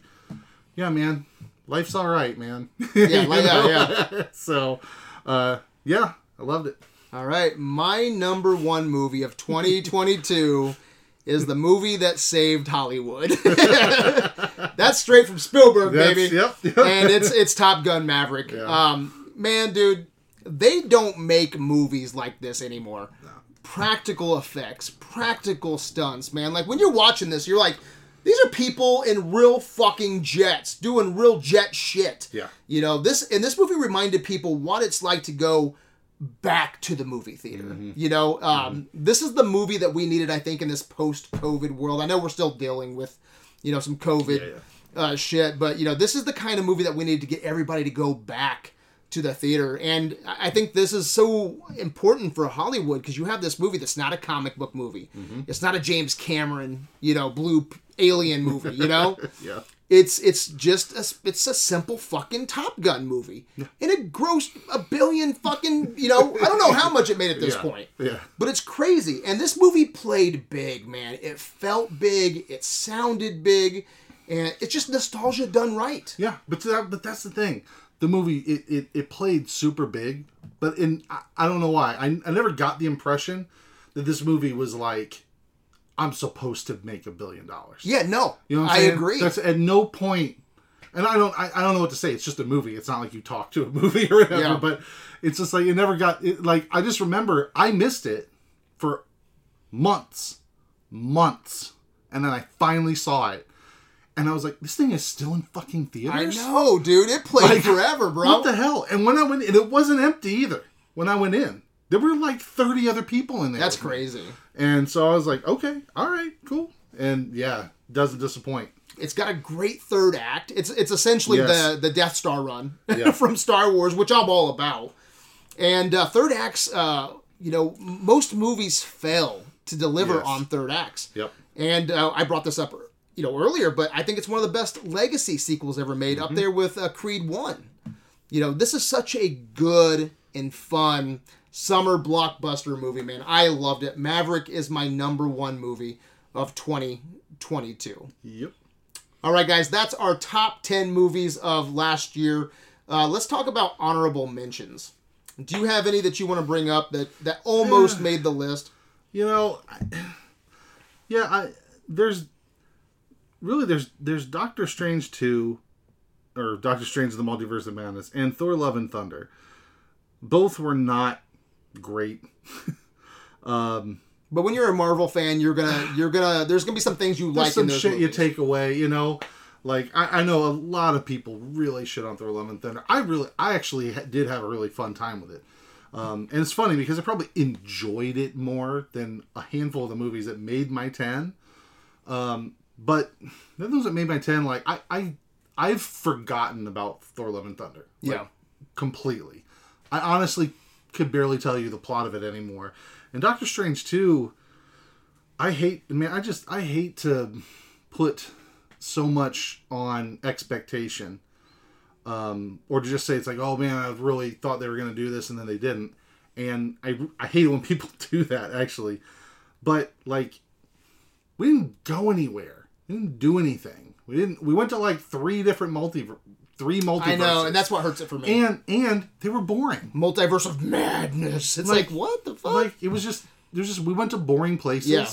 yeah, man, life's all right, man. Yeah, like that, yeah. So, uh, yeah, I loved it. All right, my number one movie of twenty twenty-two is the movie that saved Hollywood. That's straight from Spielberg, That's, baby. Yep, yep. And it's it's Top Gun: Maverick. Yeah. Um, Man, dude, they don't make movies like this anymore. No. Practical effects, practical stunts, man. Like, when you're watching this, you're like, these are people in real fucking jets doing real jet shit. Yeah. You know, this and this movie reminded people what it's like to go back to the movie theater. Mm-hmm. You know, um, mm-hmm. this is the movie that we needed, I think, in this post-COVID world. I know we're still dealing with, you know, some COVID yeah, yeah. Uh, shit, but, you know, this is the kind of movie that we need to get everybody to go back to the theater. And I think this is so important for Hollywood, because you have this movie that's not a comic book movie. Mm-hmm. It's not a James Cameron, you know, blue alien movie, you know? yeah. It's it's just a, it's a simple fucking Top Gun movie. Yeah. And it grossed a billion fucking, you know, I don't know how much it made at this yeah. point. Yeah. But it's crazy. And this movie played big, man. It felt big. It sounded big. And it's just nostalgia done right. Yeah, but that, but that's the thing. the movie, it, it, it played super big, but in I, I don't know why. I, I never got the impression that this movie was like, I'm supposed to make a billion dollars. Yeah, no, you know what I'm saying? I agree. That's at no point, and I don't, I, I don't know what to say. It's just a movie. It's not like you talk to a movie or whatever, yeah. But it's just like, it never got, it, like, I just remember I missed it for months, months, and then I finally saw it. And I was like, this thing is still in fucking theaters? I know, dude. It played like, forever, bro. What the hell? And when I went in, it wasn't empty either. When I went in, there were like thirty other people in there. That's crazy. And so I was like, okay, all right, cool. And yeah, doesn't disappoint. It's got a great third act. It's it's essentially yes. the, the Death Star run yeah. from Star Wars, which I'm all about. And uh, third acts, uh, you know, most movies fail to deliver yes. on third acts. Yep. And uh, I brought this up earlier. You know, earlier, but I think it's one of the best legacy sequels ever made, mm-hmm. up there with uh, Creed one. You know, this is such a good and fun summer blockbuster movie, man. I loved it. Maverick is my number one movie of twenty twenty-two. Yep. All right, guys, that's our top ten movies of last year. Uh, let's talk about honorable mentions. Do you have any that you want to bring up that, that almost made the list? You know, I, yeah, I there's... Really, there's there's Doctor Strange two, or Doctor Strange in the Multiverse of Madness, and Thor Love and Thunder. Both were not great. um, but when you're a Marvel fan, you're gonna you're gonna there's gonna be some things you like. Some in those shit movies. You take away, you know. Like I, I know a lot of people really shit on Thor Love and Thunder. I really I actually ha- did have a really fun time with it, um, and it's funny because I probably enjoyed it more than a handful of the movies that made my ten. Um, But the things that made my ten, like I, I, I've forgotten about Thor: Love and Thunder. Like, yeah, completely. I honestly could barely tell you the plot of it anymore. And Doctor Strange two, I hate. I mean, I just I hate to put so much on expectation, um, or to just say it's like, oh man, I really thought they were gonna do this and then they didn't. And I I hate when people do that actually. But like, we didn't go anywhere. We didn't do anything. We didn't. We went to like three different multi, three multiverses. I know, and that's what hurts it for me. And and they were boring. Multiverse of madness. It's like, like what the fuck? Like it was just there's just we went to boring places. Yeah.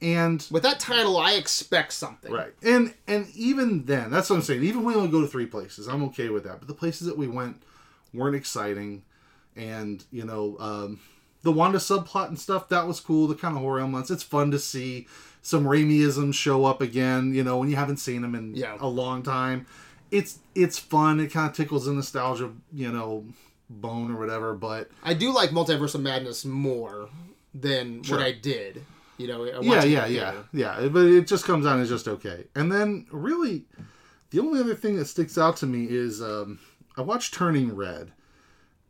And with that title, I expect something. Right. And and even then, that's what I'm saying. Even when we only go to three places, I'm okay with that. But the places that we went weren't exciting, and you know, um, the Wanda subplot and stuff that was cool. The kind of horror elements. It's fun to see. Some Raimi-isms show up again, you know, when you haven't seen them in yeah. a long time. It's it's fun. It kind of tickles the nostalgia, you know, bone or whatever, but... I do like Multiverse of Madness more than sure. what I did, you know. Yeah, yeah, yeah. Yeah, but it just comes out as just okay. And then, really, the only other thing that sticks out to me is um, I watched Turning Red.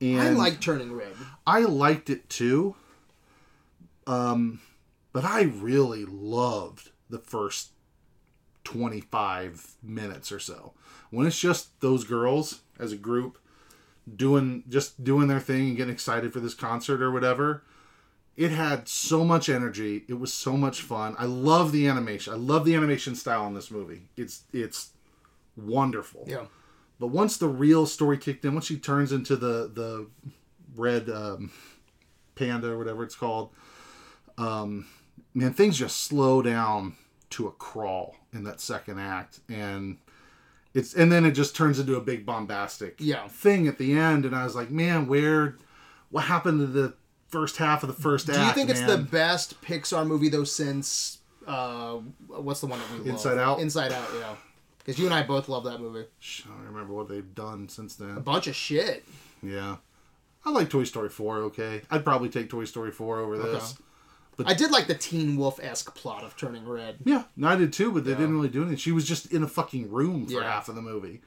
And I like Turning Red. I liked it, too. Um... But I really loved the first twenty-five minutes or so. When it's just those girls as a group doing just doing their thing and getting excited for this concert or whatever, it had so much energy. It was so much fun. I love the animation. I love the animation style in this movie. It's it's wonderful. Yeah. But once the real story kicked in, once she turns into the the red um, panda or whatever it's called, um. Man, things just slow down to a crawl in that second act, and it's and then it just turns into a big bombastic yeah. thing at the end. And I was like, man, where, what happened to the first half of the first act? Do you think man? it's the best Pixar movie though since uh, what's the one that we love? Inside Out? Inside Out, yeah. Because you and I both love that movie. I don't remember what they've done since then. A bunch of shit. Yeah, I like Toy Story four. Okay, I'd probably take Toy Story four over okay. this. But I did like the Teen Wolf-esque plot of Turning Red. Yeah, no, I did too, but they yeah. didn't really do anything. She was just in a fucking room for yeah. half of the movie.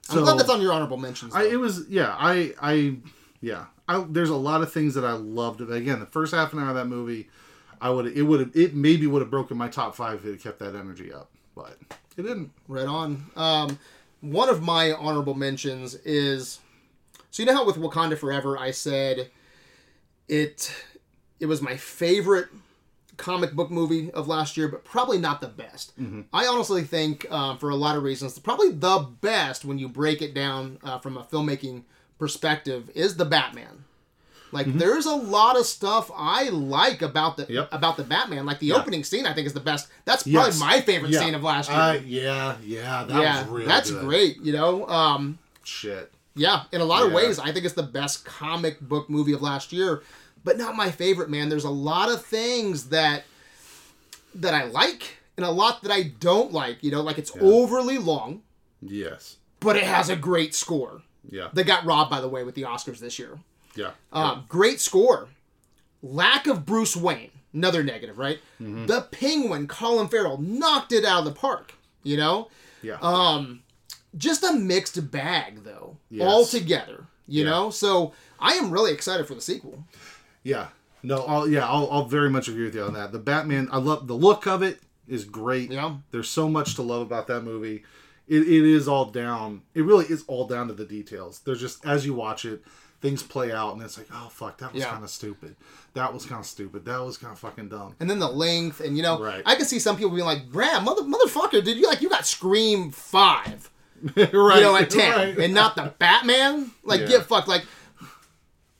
So, I'm glad that's on your honorable mentions. I, it was, yeah, I, I, yeah. I, there's a lot of things that I loved. Again, the first half an hour of that movie, I would, it would, it maybe would have broken my top five if it had kept that energy up, but it didn't. Right on. Um, one of my honorable mentions is, so you know how with Wakanda Forever I said it. It was my favorite comic book movie of last year, but probably not the best. Mm-hmm. I honestly think, uh, for a lot of reasons, probably the best when you break it down uh, from a filmmaking perspective is The Batman. Like, mm-hmm. there's a lot of stuff I like about the yep. about the Batman. Like, the yeah. opening scene, I think, is the best. That's probably yes. my favorite yeah. scene of last year. Uh, yeah, yeah, that yeah, was really that's good. Great, you know? Um, Shit. Yeah, in a lot yeah. of ways, I think it's the best comic book movie of last year, but not my favorite, man. There's a lot of things that that I like and a lot that I don't like, you know? Like, it's yeah. overly long. Yes. But it has a great score. Yeah. They got robbed, by the way, with the Oscars this year. Yeah. Uh, yeah. Great score. Lack of Bruce Wayne. Another negative, right? Mm-hmm. The Penguin, Colin Farrell, knocked it out of the park, you know? Yeah. Um, just a mixed bag, though. Yes. All together, you yeah. know? So I am really excited for the sequel. Yeah. No, I'll, yeah, I'll, I'll very much agree with you on that. The Batman, I love the look of it is great. Yeah. There's so much to love about that movie. It It is all down. It really is all down to the details. There's just, as you watch it, things play out, and it's like, oh, fuck, that was yeah. kind of stupid. That was kind of stupid. That was kind of fucking dumb. And then the length, and, you know, right. I can see some people being like, Graham, mother, motherfucker, dude, you like you got Scream five, right. you know, at ten, right. and not the Batman? Like, yeah. get fucked. Like,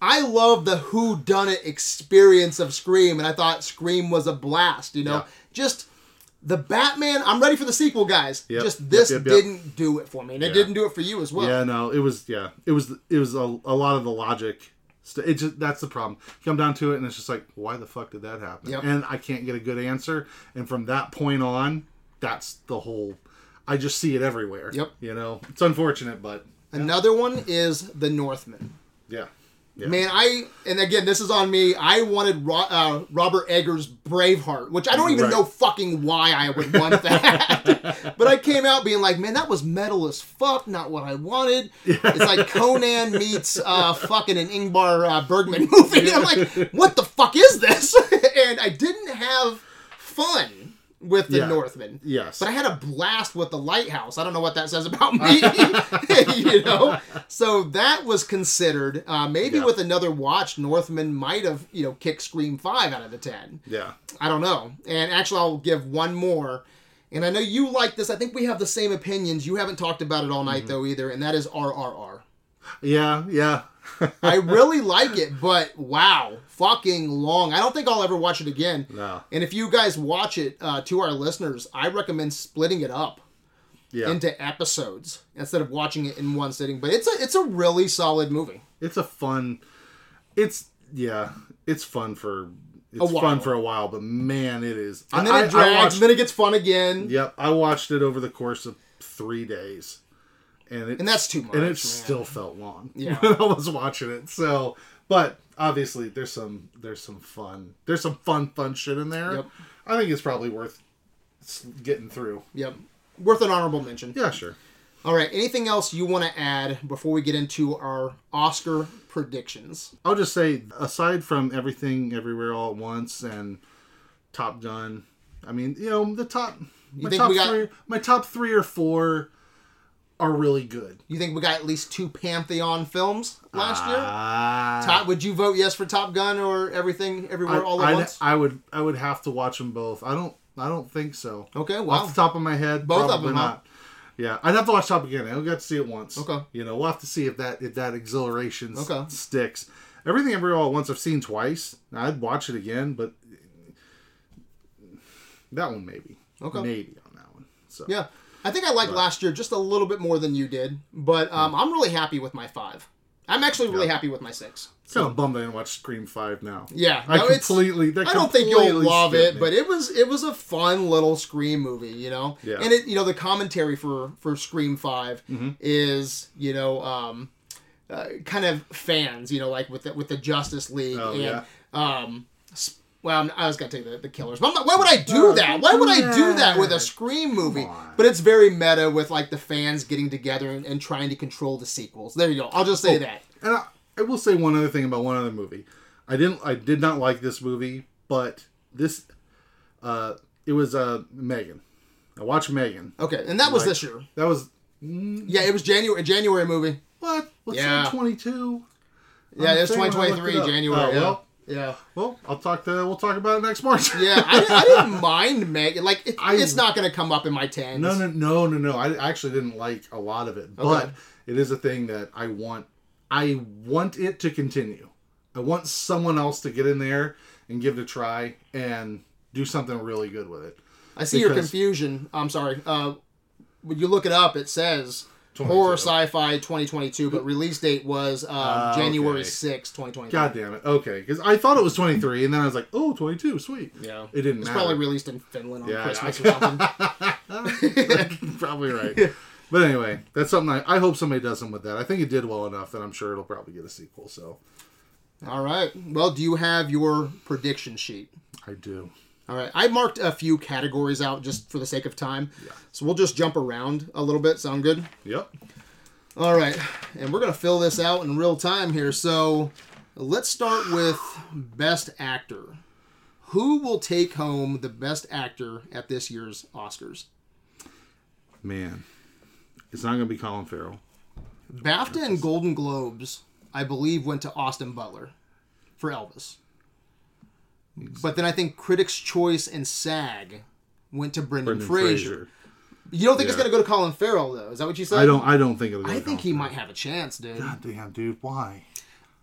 I love the whodunit experience of Scream, and I thought Scream was a blast, you know? Yeah. Just... The Batman, I'm ready for the sequel, guys. Yep. Just this yep, yep, yep. didn't do it for me, and it yeah. didn't do it for you as well. Yeah, no, it was yeah, it was it was a, a lot of the logic. It just that's the problem. You come down to it, and it's just like, why the fuck did that happen? Yep. And I can't get a good answer. And from that point on, that's the whole. I just see it everywhere. Yep. You know, it's unfortunate, but yeah. another one is The Northman. Yeah. Yeah. Man, I, and again, this is on me, I wanted Ro- uh, Robert Eggers' Braveheart, which I don't even right. know fucking why I would want that. But I came out being like, man, that was metal as fuck, not what I wanted. It's like Conan meets uh, fucking an Ingmar uh, Bergman movie. And I'm like, what the fuck is this? And I didn't have fun with The yeah. Northman. Yes. But I had a blast with The Lighthouse. I don't know what that says about me. You know? So that was considered. Uh, maybe yeah. with another watch, Northman might have, you know, kicked Scream five out of the ten. Yeah. I don't know. And actually, I'll give one more. And I know you like this. I think we have the same opinions. You haven't talked about it all night, mm-hmm. though, either. And that is R R R. Yeah, yeah. I really like it, but wow, fucking long. I don't think I'll ever watch it again. No. And if you guys watch it, uh, to our listeners, I recommend splitting it up yeah. into episodes instead of watching it in one sitting. But it's a it's a really solid movie. It's a fun. It's yeah, it's fun for it's fun for a while. But man, it is. And then I, it drags. I watched, and then it gets fun again. Yep, I watched it over the course of three days. And, it, and that's too much. And it man. still felt long yeah. when I was watching it. So, but obviously there's some there's some fun there's some fun fun shit in there. Yep. I think it's probably worth getting through. Yep, worth an honorable mention. Yeah, sure. All right. Anything else you want to add before we get into our Oscar predictions? I'll just say, aside from Everything, Everywhere, All at Once and Top Gun, I mean, you know, the top my top got... three, my top three or four. Are really good. You think we got at least two Pantheon films last uh, year? Top, would you vote yes for Top Gun or Everything, Everywhere, I, All at I'd, Once? I would. I would have to watch them both. I don't. I don't think so. Okay. Well, off the top of my head, both of them. Not. Huh? Yeah, I'd have to watch Top Gun again. I only got to see it once. Okay. You know, we'll have to see if that if that exhilaration okay. sticks. Everything, Everywhere, All at Once, I've seen twice. I'd watch it again, but that one maybe. Okay. Maybe on that one. So yeah. I think I liked right. last year just a little bit more than you did, but um, I'm really happy with my five. I'm actually really yeah. happy with my six. It's kind of bummed I didn't watch Scream five now. Yeah. I no, completely... That I don't completely think you'll love it, me. But it was it was a fun little Scream movie, you know? Yeah. And, it you know, the commentary for, for Scream five mm-hmm. is, you know, um, uh, kind of fans, you know, like with the, with the Justice League. Oh, and, yeah. Um, sp- Well, I was going to take the, the Killers. But I'm not, why would I do that? Why would I do that with a Scream movie? But it's very meta with, like, the fans getting together and, and trying to control the sequels. There you go. I'll just say oh, that. And I, I will say one other thing about one other movie. I didn't. I did not like this movie, but this... Uh, it was uh, Megan. I watched Megan. Okay, and that was like, this year. That was... Mm, yeah, it was January. January movie. What? What's yeah. twenty-two? Yeah, I'm it was twenty twenty-three, January. Oh, well, Yeah. Well, I'll talk to. We'll talk about it next March. yeah, I, I didn't mind Meg. Like, it, I, it's not going to come up in my tens. No, no, no, no, no. I actually didn't like a lot of it, okay. But it is a thing that I want. I want it to continue. I want someone else to get in there and give it a try and do something really good with it. I see because your confusion. I'm sorry. Uh, when you look it up, it says horror sci-fi twenty twenty-two, but release date was um, uh, January okay. sixth, twenty twenty-two. God damn it. Okay. Because I thought it was twenty-three, and then I was like, oh, twenty-two, sweet. Yeah. It didn't it's matter. It's probably released in Finland on yeah, Christmas I, or something. Probably right. But anyway, that's something I, I hope somebody does something with that. I think it did well enough that I'm sure it'll probably get a sequel, so. All right. Well, do you have your prediction sheet? I do. All right. I marked a few categories out just for the sake of time. Yeah. So we'll just jump around a little bit. Sound good? Yep. All right. And we're going to fill this out in real time here. So let's start with Best Actor. Who will take home the Best Actor at this year's Oscars? Man. It's not going to be Colin Farrell. BAFTA and Golden Globes, I believe, went to Austin Butler for Elvis. But then I think Critics' Choice and SAG went to Brendan, Brendan Fraser. Fraser. You don't think yeah. it's going to go to Colin Farrell, though? Is that what you said? I don't. I don't think it'll. Go I to think Colin he Farrell. Might have a chance, dude. God damn, dude, why?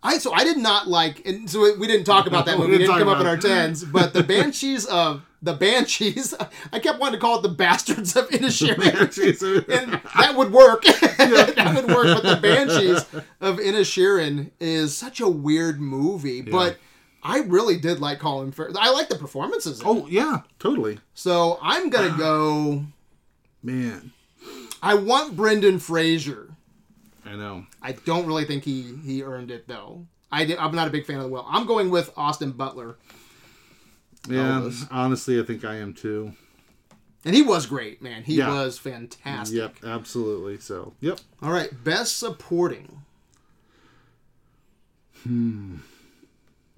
I so I did not like, and so we didn't talk about that when we didn't, we didn't come up in our tens. But the Banshees of the Banshees, I kept wanting to call it the Bastards of Inisherin, and that would work. Yeah. That would work. But the Banshees of Inisherin is such a weird movie, yeah. but. I really did like Colin Farrell. I like the performances. Oh, it. yeah, totally. So I'm going to go... Man. I want Brendan Fraser. I know. I don't really think he, he earned it, though. I did, I'm not a big fan of the Whale. I'm going with Austin Butler. Yeah, Elvis. Honestly, I think I am, too. And he was great, man. He yeah. was fantastic. Yep, absolutely. So, yep. All right, Best Supporting. Hmm...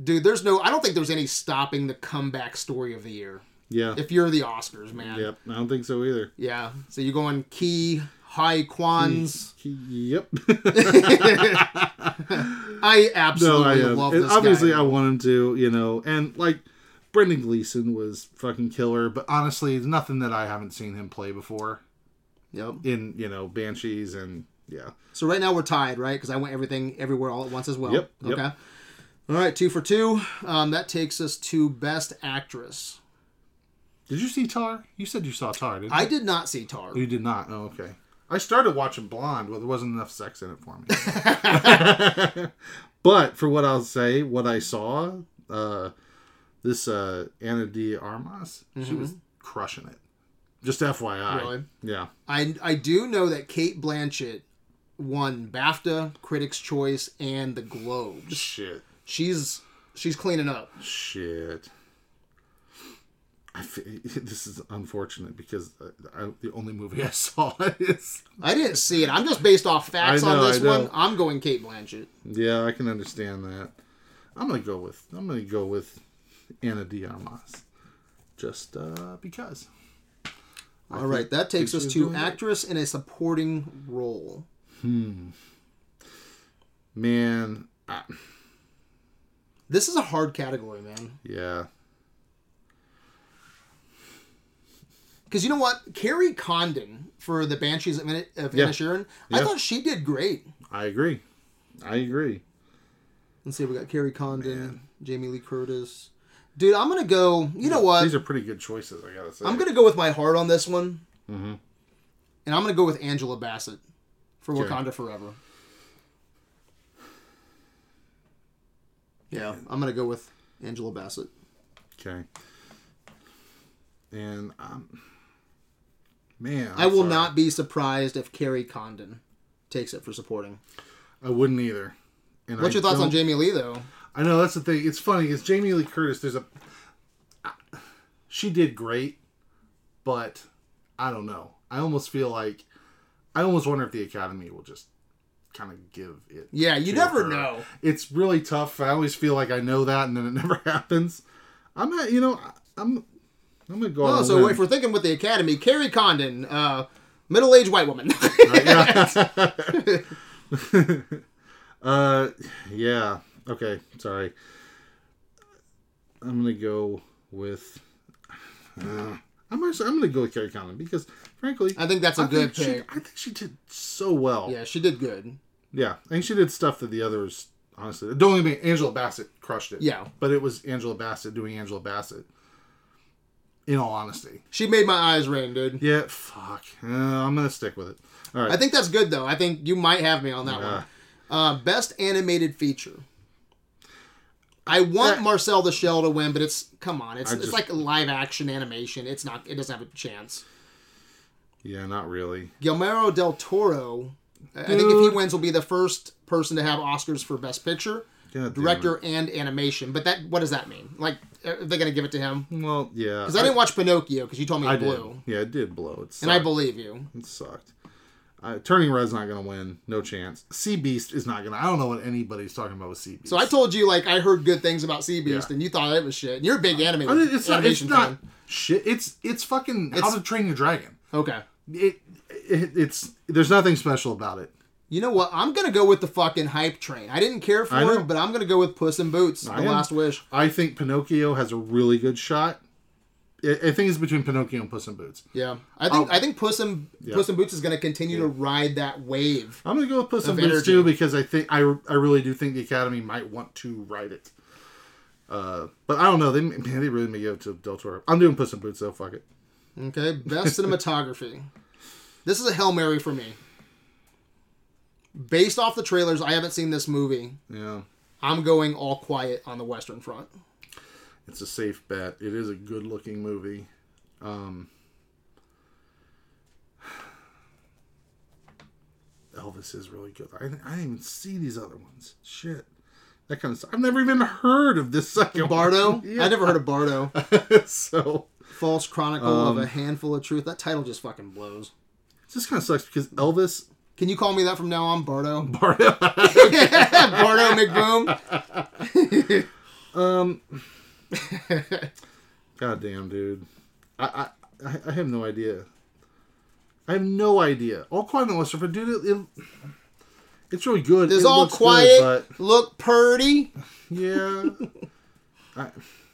Dude, there's no... I don't think there's any stopping the comeback story of the year. Yeah. If you're the Oscars, man. Yep. I don't think so either. Yeah. So you're going Ki Hai Kwan's... Yep. I absolutely no, I love this obviously guy. I want him to, you know... And, like, Brendan Gleeson was fucking killer, but honestly, there's nothing that I haven't seen him play before. Yep. In, you know, Banshees and... Yeah. So right now we're tied, right? Because I went everything, everywhere, all at once as well. Yep. Okay. Yep. All right, two for two. Um, that takes us to Best Actress. Did you see Tar? You said you saw Tar, didn't you? I did not see Tar. You did not? Oh, okay. I started watching Blonde, but there wasn't enough sex in it for me. But for what I'll say, what I saw, uh, this uh, Ana de Armas, mm-hmm. she was crushing it. Just F Y I. Really? Yeah. I, I do know that Cate Blanchett won BAFTA, Critics' Choice, and the Globes. Shit. She's she's cleaning up. Shit. I feel, this is unfortunate because I, I, the only movie I saw is... I didn't see it. I'm just based off facts know, on this one. I'm going Cate Blanchett. Yeah, I can understand that. I'm gonna go with I'm gonna go with Ana de Armas, just uh, because. All I right, that takes us to actress it. in a supporting role. Hmm. Man. I... This is a hard category, man. Yeah. Because you know what? Carrie Condon for the Banshees of Inisherin, yeah. I yeah. thought she did great. I agree. I agree. Let's see. We got Carrie Condon, man. Jamie Lee Curtis. Dude, I'm going to go... You yeah, know what? These are pretty good choices, I got to say. I'm going to go with my heart on this one. Mm-hmm. And I'm going to go with Angela Bassett for okay. Wakanda Forever. Yeah, I'm going to go with Angela Bassett. Okay. And, um, man. I'm I will sorry. not be surprised if Carrie Condon takes it for supporting. I wouldn't either. And What's I your thoughts on Jamie Lee, though? I know, that's the thing. It's funny, because Jamie Lee Curtis, there's a... She did great, but I don't know. I almost feel like... I almost wonder if the Academy will just... kind of give it yeah you never her. know. It's really tough. I always feel like I know that and then it never happens. I'm at you know I'm I'm gonna go oh, so if we're thinking with the Academy, Carrie Condon, uh middle-aged white woman. uh, yeah. uh yeah okay sorry I'm gonna go with. Uh, I'm actually, I'm gonna go with Carrie Condon because, frankly, I think that's a I good pick. She, I think she did so well. Yeah, she did good. Yeah, I think she did stuff that the others honestly. Don't even Angela Bassett crushed it. Yeah, but it was Angela Bassett doing Angela Bassett. In all honesty, she made my eyes rain, dude. Yeah, fuck. Uh, I'm gonna stick with it. All right. I think that's good though. I think you might have me on that yeah. one. Uh, best animated feature. I want that, Marcel the Shell to win, but it's come on, it's I it's just, like live action animation. It's not. It doesn't have a chance. Yeah, not really. Guillermo del Toro. Dude. I think if he wins, will be the first person to have Oscars for Best Picture, God Director, and Animation. But that what does that mean? Like, are they gonna give it to him? Well, yeah. Because I, I didn't watch Pinocchio because you told me it I blew. Did. Yeah, it did blow. It sucked. And I believe you. It sucked. Uh, Turning Red's not going to win. No chance. Sea Beast is not going to... I don't know what anybody's talking about with Sea Beast. So I told you, like, I heard good things about Sea Beast, yeah. and you thought it was shit. And you're a big anime, I mean, it's animation not, it's fan. Not shit. It's, it's fucking it's, How to Train Your Dragon. Okay. It, it it's There's nothing special about it. You know what? I'm going to go with the fucking hype train. I didn't care for it, but I'm going to go with Puss in Boots, I The am, Last Wish. I think Pinocchio has a really good shot. I think it's between Pinocchio and Puss in Boots. Yeah, I think I'll, I think Puss in yeah. Puss in Boots is going to continue yeah. to ride that wave. I'm going to go with Puss in Boots energy. too because I think I, I really do think the Academy might want to ride it. Uh, but I don't know. They man, they really may give it to Del Toro. I'm doing Puss in Boots though. Fuck it. Okay, best cinematography. This is a Hail Mary for me. Based off the trailers, I haven't seen this movie. Yeah, I'm going All Quiet on the Western Front. It's a safe bet. It is a good-looking movie. Um, Elvis is really good. I, I didn't even see these other ones. Shit. That kind of stuff. I've never even heard of this second Bardo? Yeah. I never heard of Bardo. So False Chronicle um, of a Handful of Truth. That title just fucking blows. It just kind of sucks because Elvis... Can you call me that from now on? Bardo? Bardo. Bardo McBoom. um... God damn, dude. I, I I have no idea. I have no idea. All Quiet on the Western Front, dude. It, it, it's really good. Does it All Quiet good, but... look purdy? Yeah. I,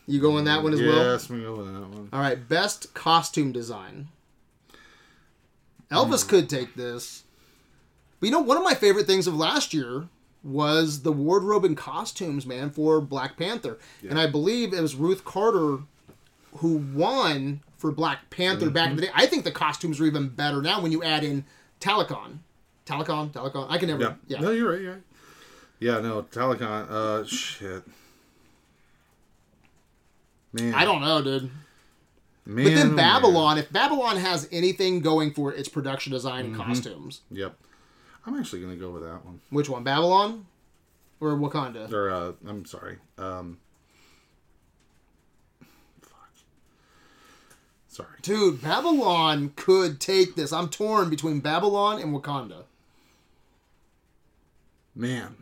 you go on that one as yes, well? Yes, we go on that one. All right, best costume design. Elvis mm. could take this. But you know, one of my favorite things of last year was the wardrobe and costumes, man, for Black Panther. Yeah. And I believe it was Ruth Carter who won for Black Panther mm-hmm. back in the day. I think the costumes are even better now when you add in Talokan. Talokan, Talokan. I can never... Yeah. yeah. No, you're right, you're right. Yeah, no, Talokan. Uh, shit. Man. I don't know, dude. Man, but then Babylon, man. If Babylon has anything going for it, it's production design and mm-hmm. costumes. Yep. I'm actually going to go with that one. Which one? Babylon? Or Wakanda? Or, uh, I'm sorry. Um, fuck. Sorry. Dude, Babylon could take this. I'm torn between Babylon and Wakanda. Man.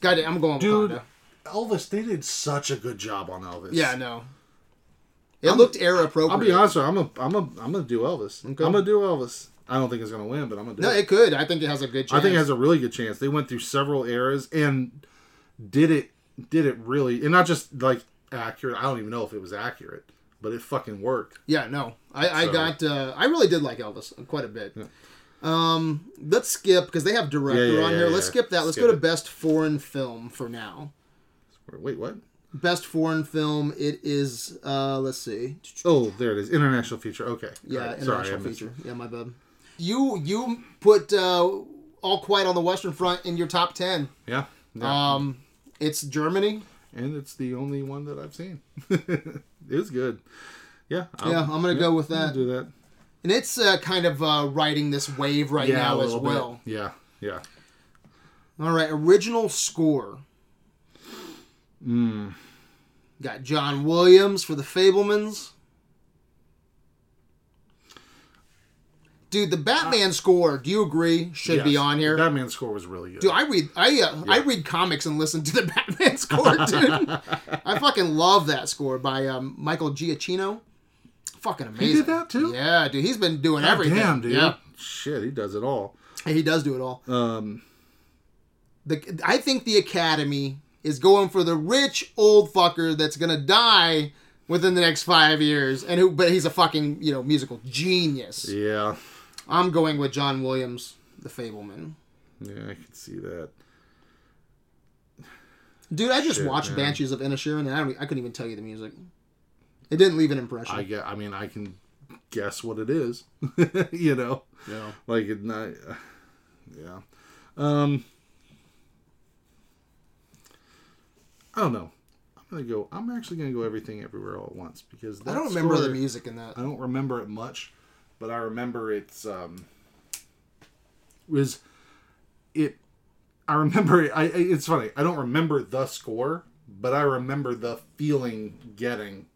God, I'm going Dude, Wakanda. Elvis, they did such a good job on Elvis. Yeah, I know. It I'm, looked era appropriate. I'll be honest with you. I'm a, I'm a, I'm going to do Elvis. Okay. I'm going to do Elvis. I don't think it's going to win, but I'm going to do it. No, it could. I think it has a good chance. I think it has a really good chance. They went through several eras and did it did it really, and not just like accurate. I don't even know if it was accurate, but it fucking worked. Yeah, no. I, so. I got, uh, I really did like Elvis quite a bit. Yeah. Um, let's skip, because they have director yeah, yeah, on yeah, here. Yeah, let's yeah. skip that. Let's skip go to it. Best Foreign Film for now. Wait, what? Best foreign film, it is, uh, let's see. Oh, there it is. International feature. Okay. Yeah, right. International Sorry, feature. It. Yeah, my bad. You you put uh, All Quiet on the Western Front in your top ten. Yeah, yeah. Um, it's Germany. And it's the only one that I've seen. It was good. Yeah. I'll, yeah, I'm going to yeah, go with that. I'll do that. And it's uh, kind of uh, riding this wave right yeah, now as well. Bit. Yeah, yeah. All right, original score. Mm. Got John Williams for The Fabelmans. Dude, the Batman uh, score, do you agree, should yes, be on here? The Batman score was really good. Dude, I read I uh, yeah. I read comics and listen to the Batman score, dude. I fucking love that score by um, Michael Giacchino. Fucking amazing. He did that, too? Yeah, dude. He's been doing God everything. Damn, dude. Yeah. Shit, he does it all. He does do it all. Um, the I think the Academy is going for the rich old fucker that's gonna die within the next five years, and who, but he's a fucking, you know, musical genius. Yeah. I'm going with John Williams, The Fabelman. Yeah, I could see that. Dude, I just Shit, watched man. Banshees of Inisherin, and I don't, I couldn't even tell you the music. It didn't leave an impression. I guess, I mean, I can guess what it is. You know? Yeah. Like, it not, yeah. Um, I don't know. I'm gonna go. I'm actually gonna go Everything Everywhere All at Once, because that I don't remember score, the music in that. I don't remember it much, but I remember it's um. Was, it? I remember. It, I. It's funny. I don't remember the score, but I remember the feeling getting.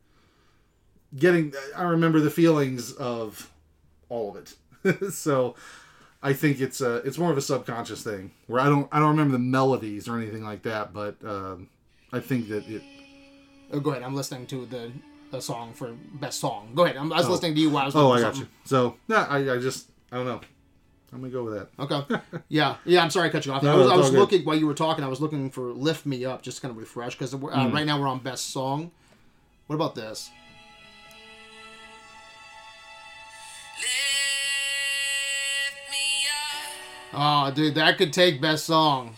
Getting. I remember the feelings of all of it. So. I think it's a, it's more of a subconscious thing where I don't I don't remember the melodies or anything like that, but um, I think that it. Oh, go ahead. I'm listening to the, the song for best song. Go ahead. I'm, I was oh. listening to you while I was. Oh, I got something. you. So no, I, I just I don't know. I'm gonna go with that. Okay. Yeah. Yeah. I'm sorry I cut you off. No, I was, I was looking good. While you were talking. I was looking for Lift Me Up, just kind of refresh, because uh, mm. right now we're on best song. What about this? Oh, dude, that could take best song.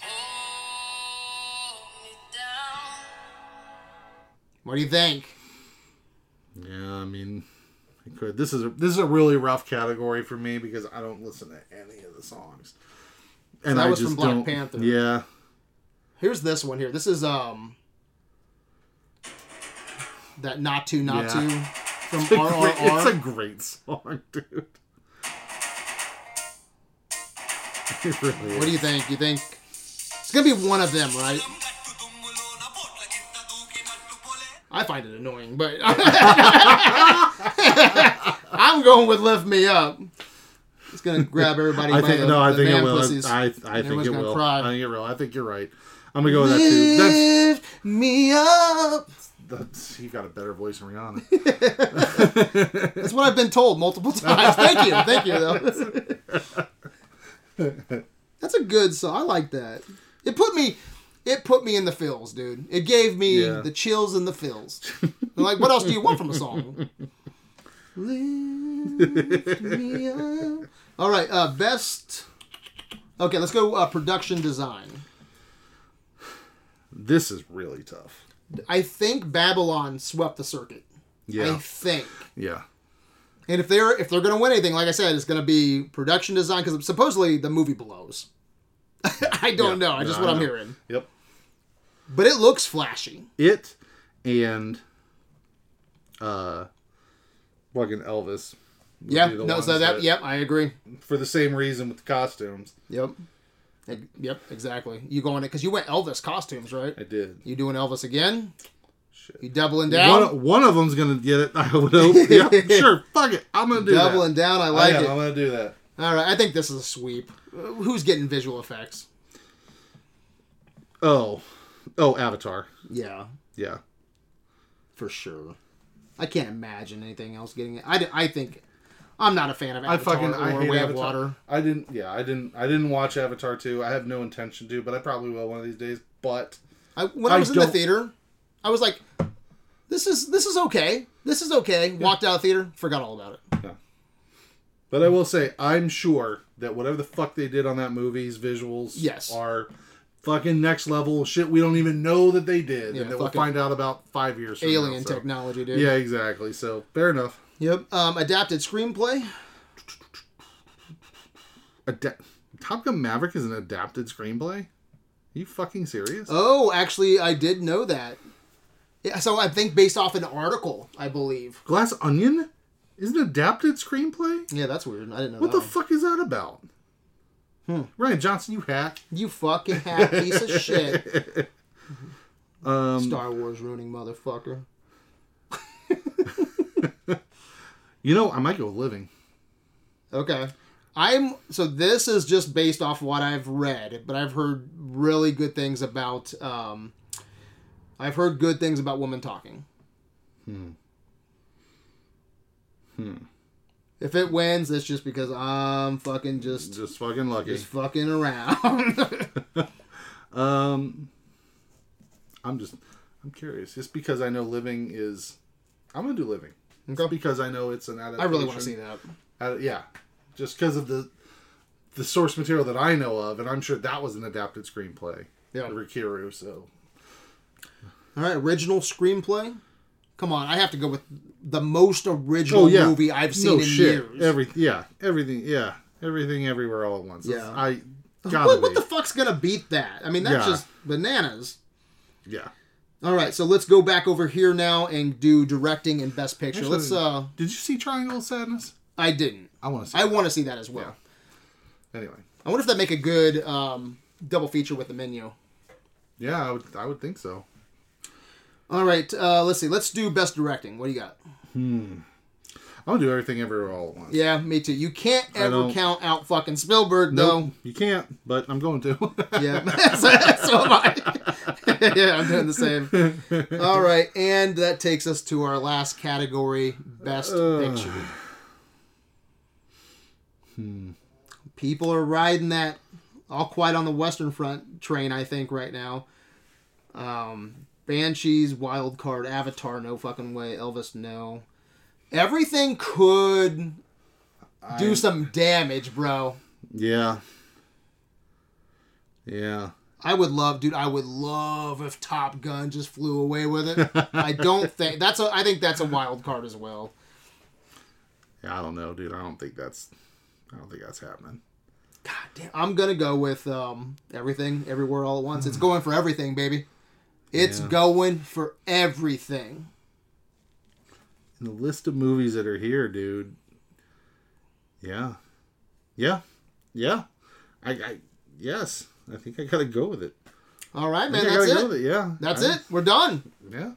What do you think? Yeah, I mean, I could. This is a, this is a really rough category for me because I don't listen to any of the songs. And so that I was just from Black don't, Panther. Yeah. Here's this one here. This is um that Not Too Not yeah. Too from it's R R R. Great, it's a great song, dude. Really what do you think? You think it's gonna be one of them, right? I find it annoying, but I'm going with "Lift Me Up." It's gonna grab everybody. I by think the, no. I think it will. Pussies. I, I think it will. Cry. I think it will. I think you're right. I'm gonna go with that too. Lift That's, me up. That's, you got a better voice than Rihanna. That's what I've been told multiple times. Thank you. Thank you, though. That's a good song. I like that. It put me, it put me in the feels, dude. It gave me yeah. the chills and the feels. Like, what else do you want from a song? Lift me up. All right, uh, best. Okay, let's go uh, production design. This is really tough. I think Babylon swept the circuit. Yeah. I think. Yeah. And if they're if they're going to win anything, like I said, it's going to be production design, because supposedly the movie blows. I don't yeah, know. I just no, what I'm hearing. Yep. But it looks flashy. It and uh, fucking Elvis. Yeah. No. So that. that yep. I agree. For the same reason with the costumes. Yep. Yep. Exactly. You going it because you went Elvis costumes, right? I did. You doing Elvis again? You doubling down? One, one of them's going to get it, I would hope. Yeah, sure, fuck it. I'm going to do doubling that. Doubling down, I like I am, it. I'm going to do that. All right, I think this is a sweep. Who's getting visual effects? Oh. Oh, Avatar. Yeah. Yeah. For sure. I can't imagine anything else getting it. I, I think... I'm not a fan of Avatar I fucking, or I hate Way Avatar. of Water. I didn't... Yeah, I didn't I didn't watch Avatar two. I have no intention to, but I probably will one of these days. But... I, when I was I in the theater... I was like, this is this is okay. This is okay. Walked out of the theater, forgot all about it. Yeah. But I will say, I'm sure that whatever the fuck they did on that movie's visuals yes. are fucking next level shit we don't even know that they did. Yeah, and that we'll find out about five years from alien now. Alien so. technology, dude. Yeah, exactly. So, fair enough. Yep. Um, adapted screenplay. Ada- Top Gun Maverick is an adapted screenplay? Are you fucking serious? Oh, actually, I did know that. Yeah, so I think based off an article, I believe. Glass Onion is an adapted screenplay? Yeah, that's weird. I didn't know what that. What the one. fuck is that about? Hmm. Ryan Johnson, you hack. You fucking hack piece of shit. Um, Star Wars ruining motherfucker. You know, I might go Living. Okay. I'm so this is just based off what I've read, but I've heard really good things about... Um, I've heard good things about women talking. Hmm. Hmm. If it wins, it's just because I'm fucking just... Just fucking lucky. Just fucking around. um. I'm just, I'm curious. Just because I know Living is, I'm going to do Living. Okay. Because I know it's an adaptation. I really want to see that. Uh, yeah. Just because of the the source material that I know of, and I'm sure that was an adapted screenplay. Yeah. Rikiru, so. All right, original screenplay. Come on, I have to go with the most original oh, yeah. movie I've seen no in shit. years. Every, yeah, everything, yeah. Everything, everywhere, all at once. Yeah. I, what, what the fuck's going to beat that? I mean, that's yeah. just bananas. Yeah. All right, so let's go back over here now and do directing and best picture. Actually, let's. Uh, did you see Triangle of Sadness? I didn't. I want to see I that. want to see that as well. Yeah. Anyway. I wonder if that'd make a good um, double feature with The Menu. Yeah, I would, I would think so. All right, uh, let's see. Let's do best directing. What do you got? Hmm. I'll do everything everywhere all at once. Yeah, me too. You can't ever count out fucking Spielberg, nope, though. You can't, but I'm going to. Yeah, so, so am I. Yeah, I'm doing the same. All right, and that takes us to our last category, best uh, picture. Hmm. People are riding that All Quiet on the Western Front train, I think, right now. Um... Banshees, Wild Card, Avatar, no fucking way. Elvis, no. Everything could I, do some damage, bro. Yeah. Yeah. I would love, dude, I would love if Top Gun just flew away with it. I don't think, that's a, I think that's a wild card as well. Yeah, I don't know, dude. I don't think that's, I don't think that's happening. God damn, I'm going to go with um, everything, everywhere, all at once. It's going for everything, baby. It's yeah. going for everything. And the list of movies that are here, dude. Yeah. Yeah. Yeah. I, I yes. I think I gotta go with it. All right, man. That's it. it. Yeah. That's I, it. We're done. Yeah.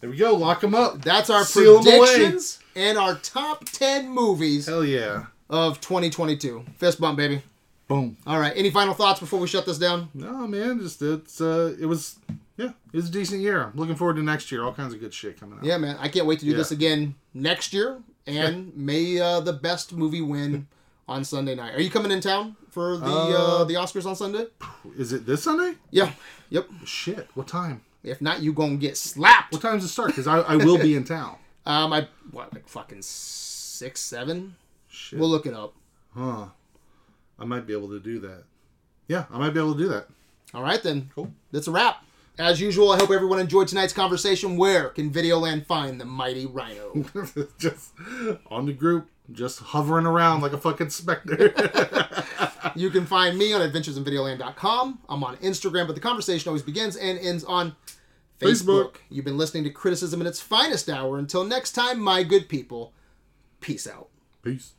There we go. Lock them up. That's our Seal predictions and our top ten movies. Hell yeah. Of twenty twenty-two. Fist bump, baby. Boom. All right. Any final thoughts before we shut this down? No, man. Just it's uh, it was. Yeah, it was a decent year. I'm looking forward to next year. All kinds of good shit coming out. Yeah, man. I can't wait to do yeah. this again next year. And may uh, the best movie win on Sunday night. Are you coming in town for the uh, uh, the Oscars on Sunday? Is it this Sunday? Yeah. Yep. Shit. What time? If not, you going to get slapped. What time does it start? Because I, I will be in town. Um, I What, like fucking six, seven? Shit. We'll look it up. Huh. I might be able to do that. Yeah, I might be able to do that. All right, then. Cool. That's a wrap. As usual, I hope everyone enjoyed tonight's conversation. Where can Videoland find the mighty rhino? Just on the group, just hovering around like a fucking specter. You can find me on adventures in videoland dot com. I'm on Instagram, but the conversation always begins and ends on Facebook. Facebook. You've been listening to Criticism in its finest hour. Until next time, my good people, peace out. Peace.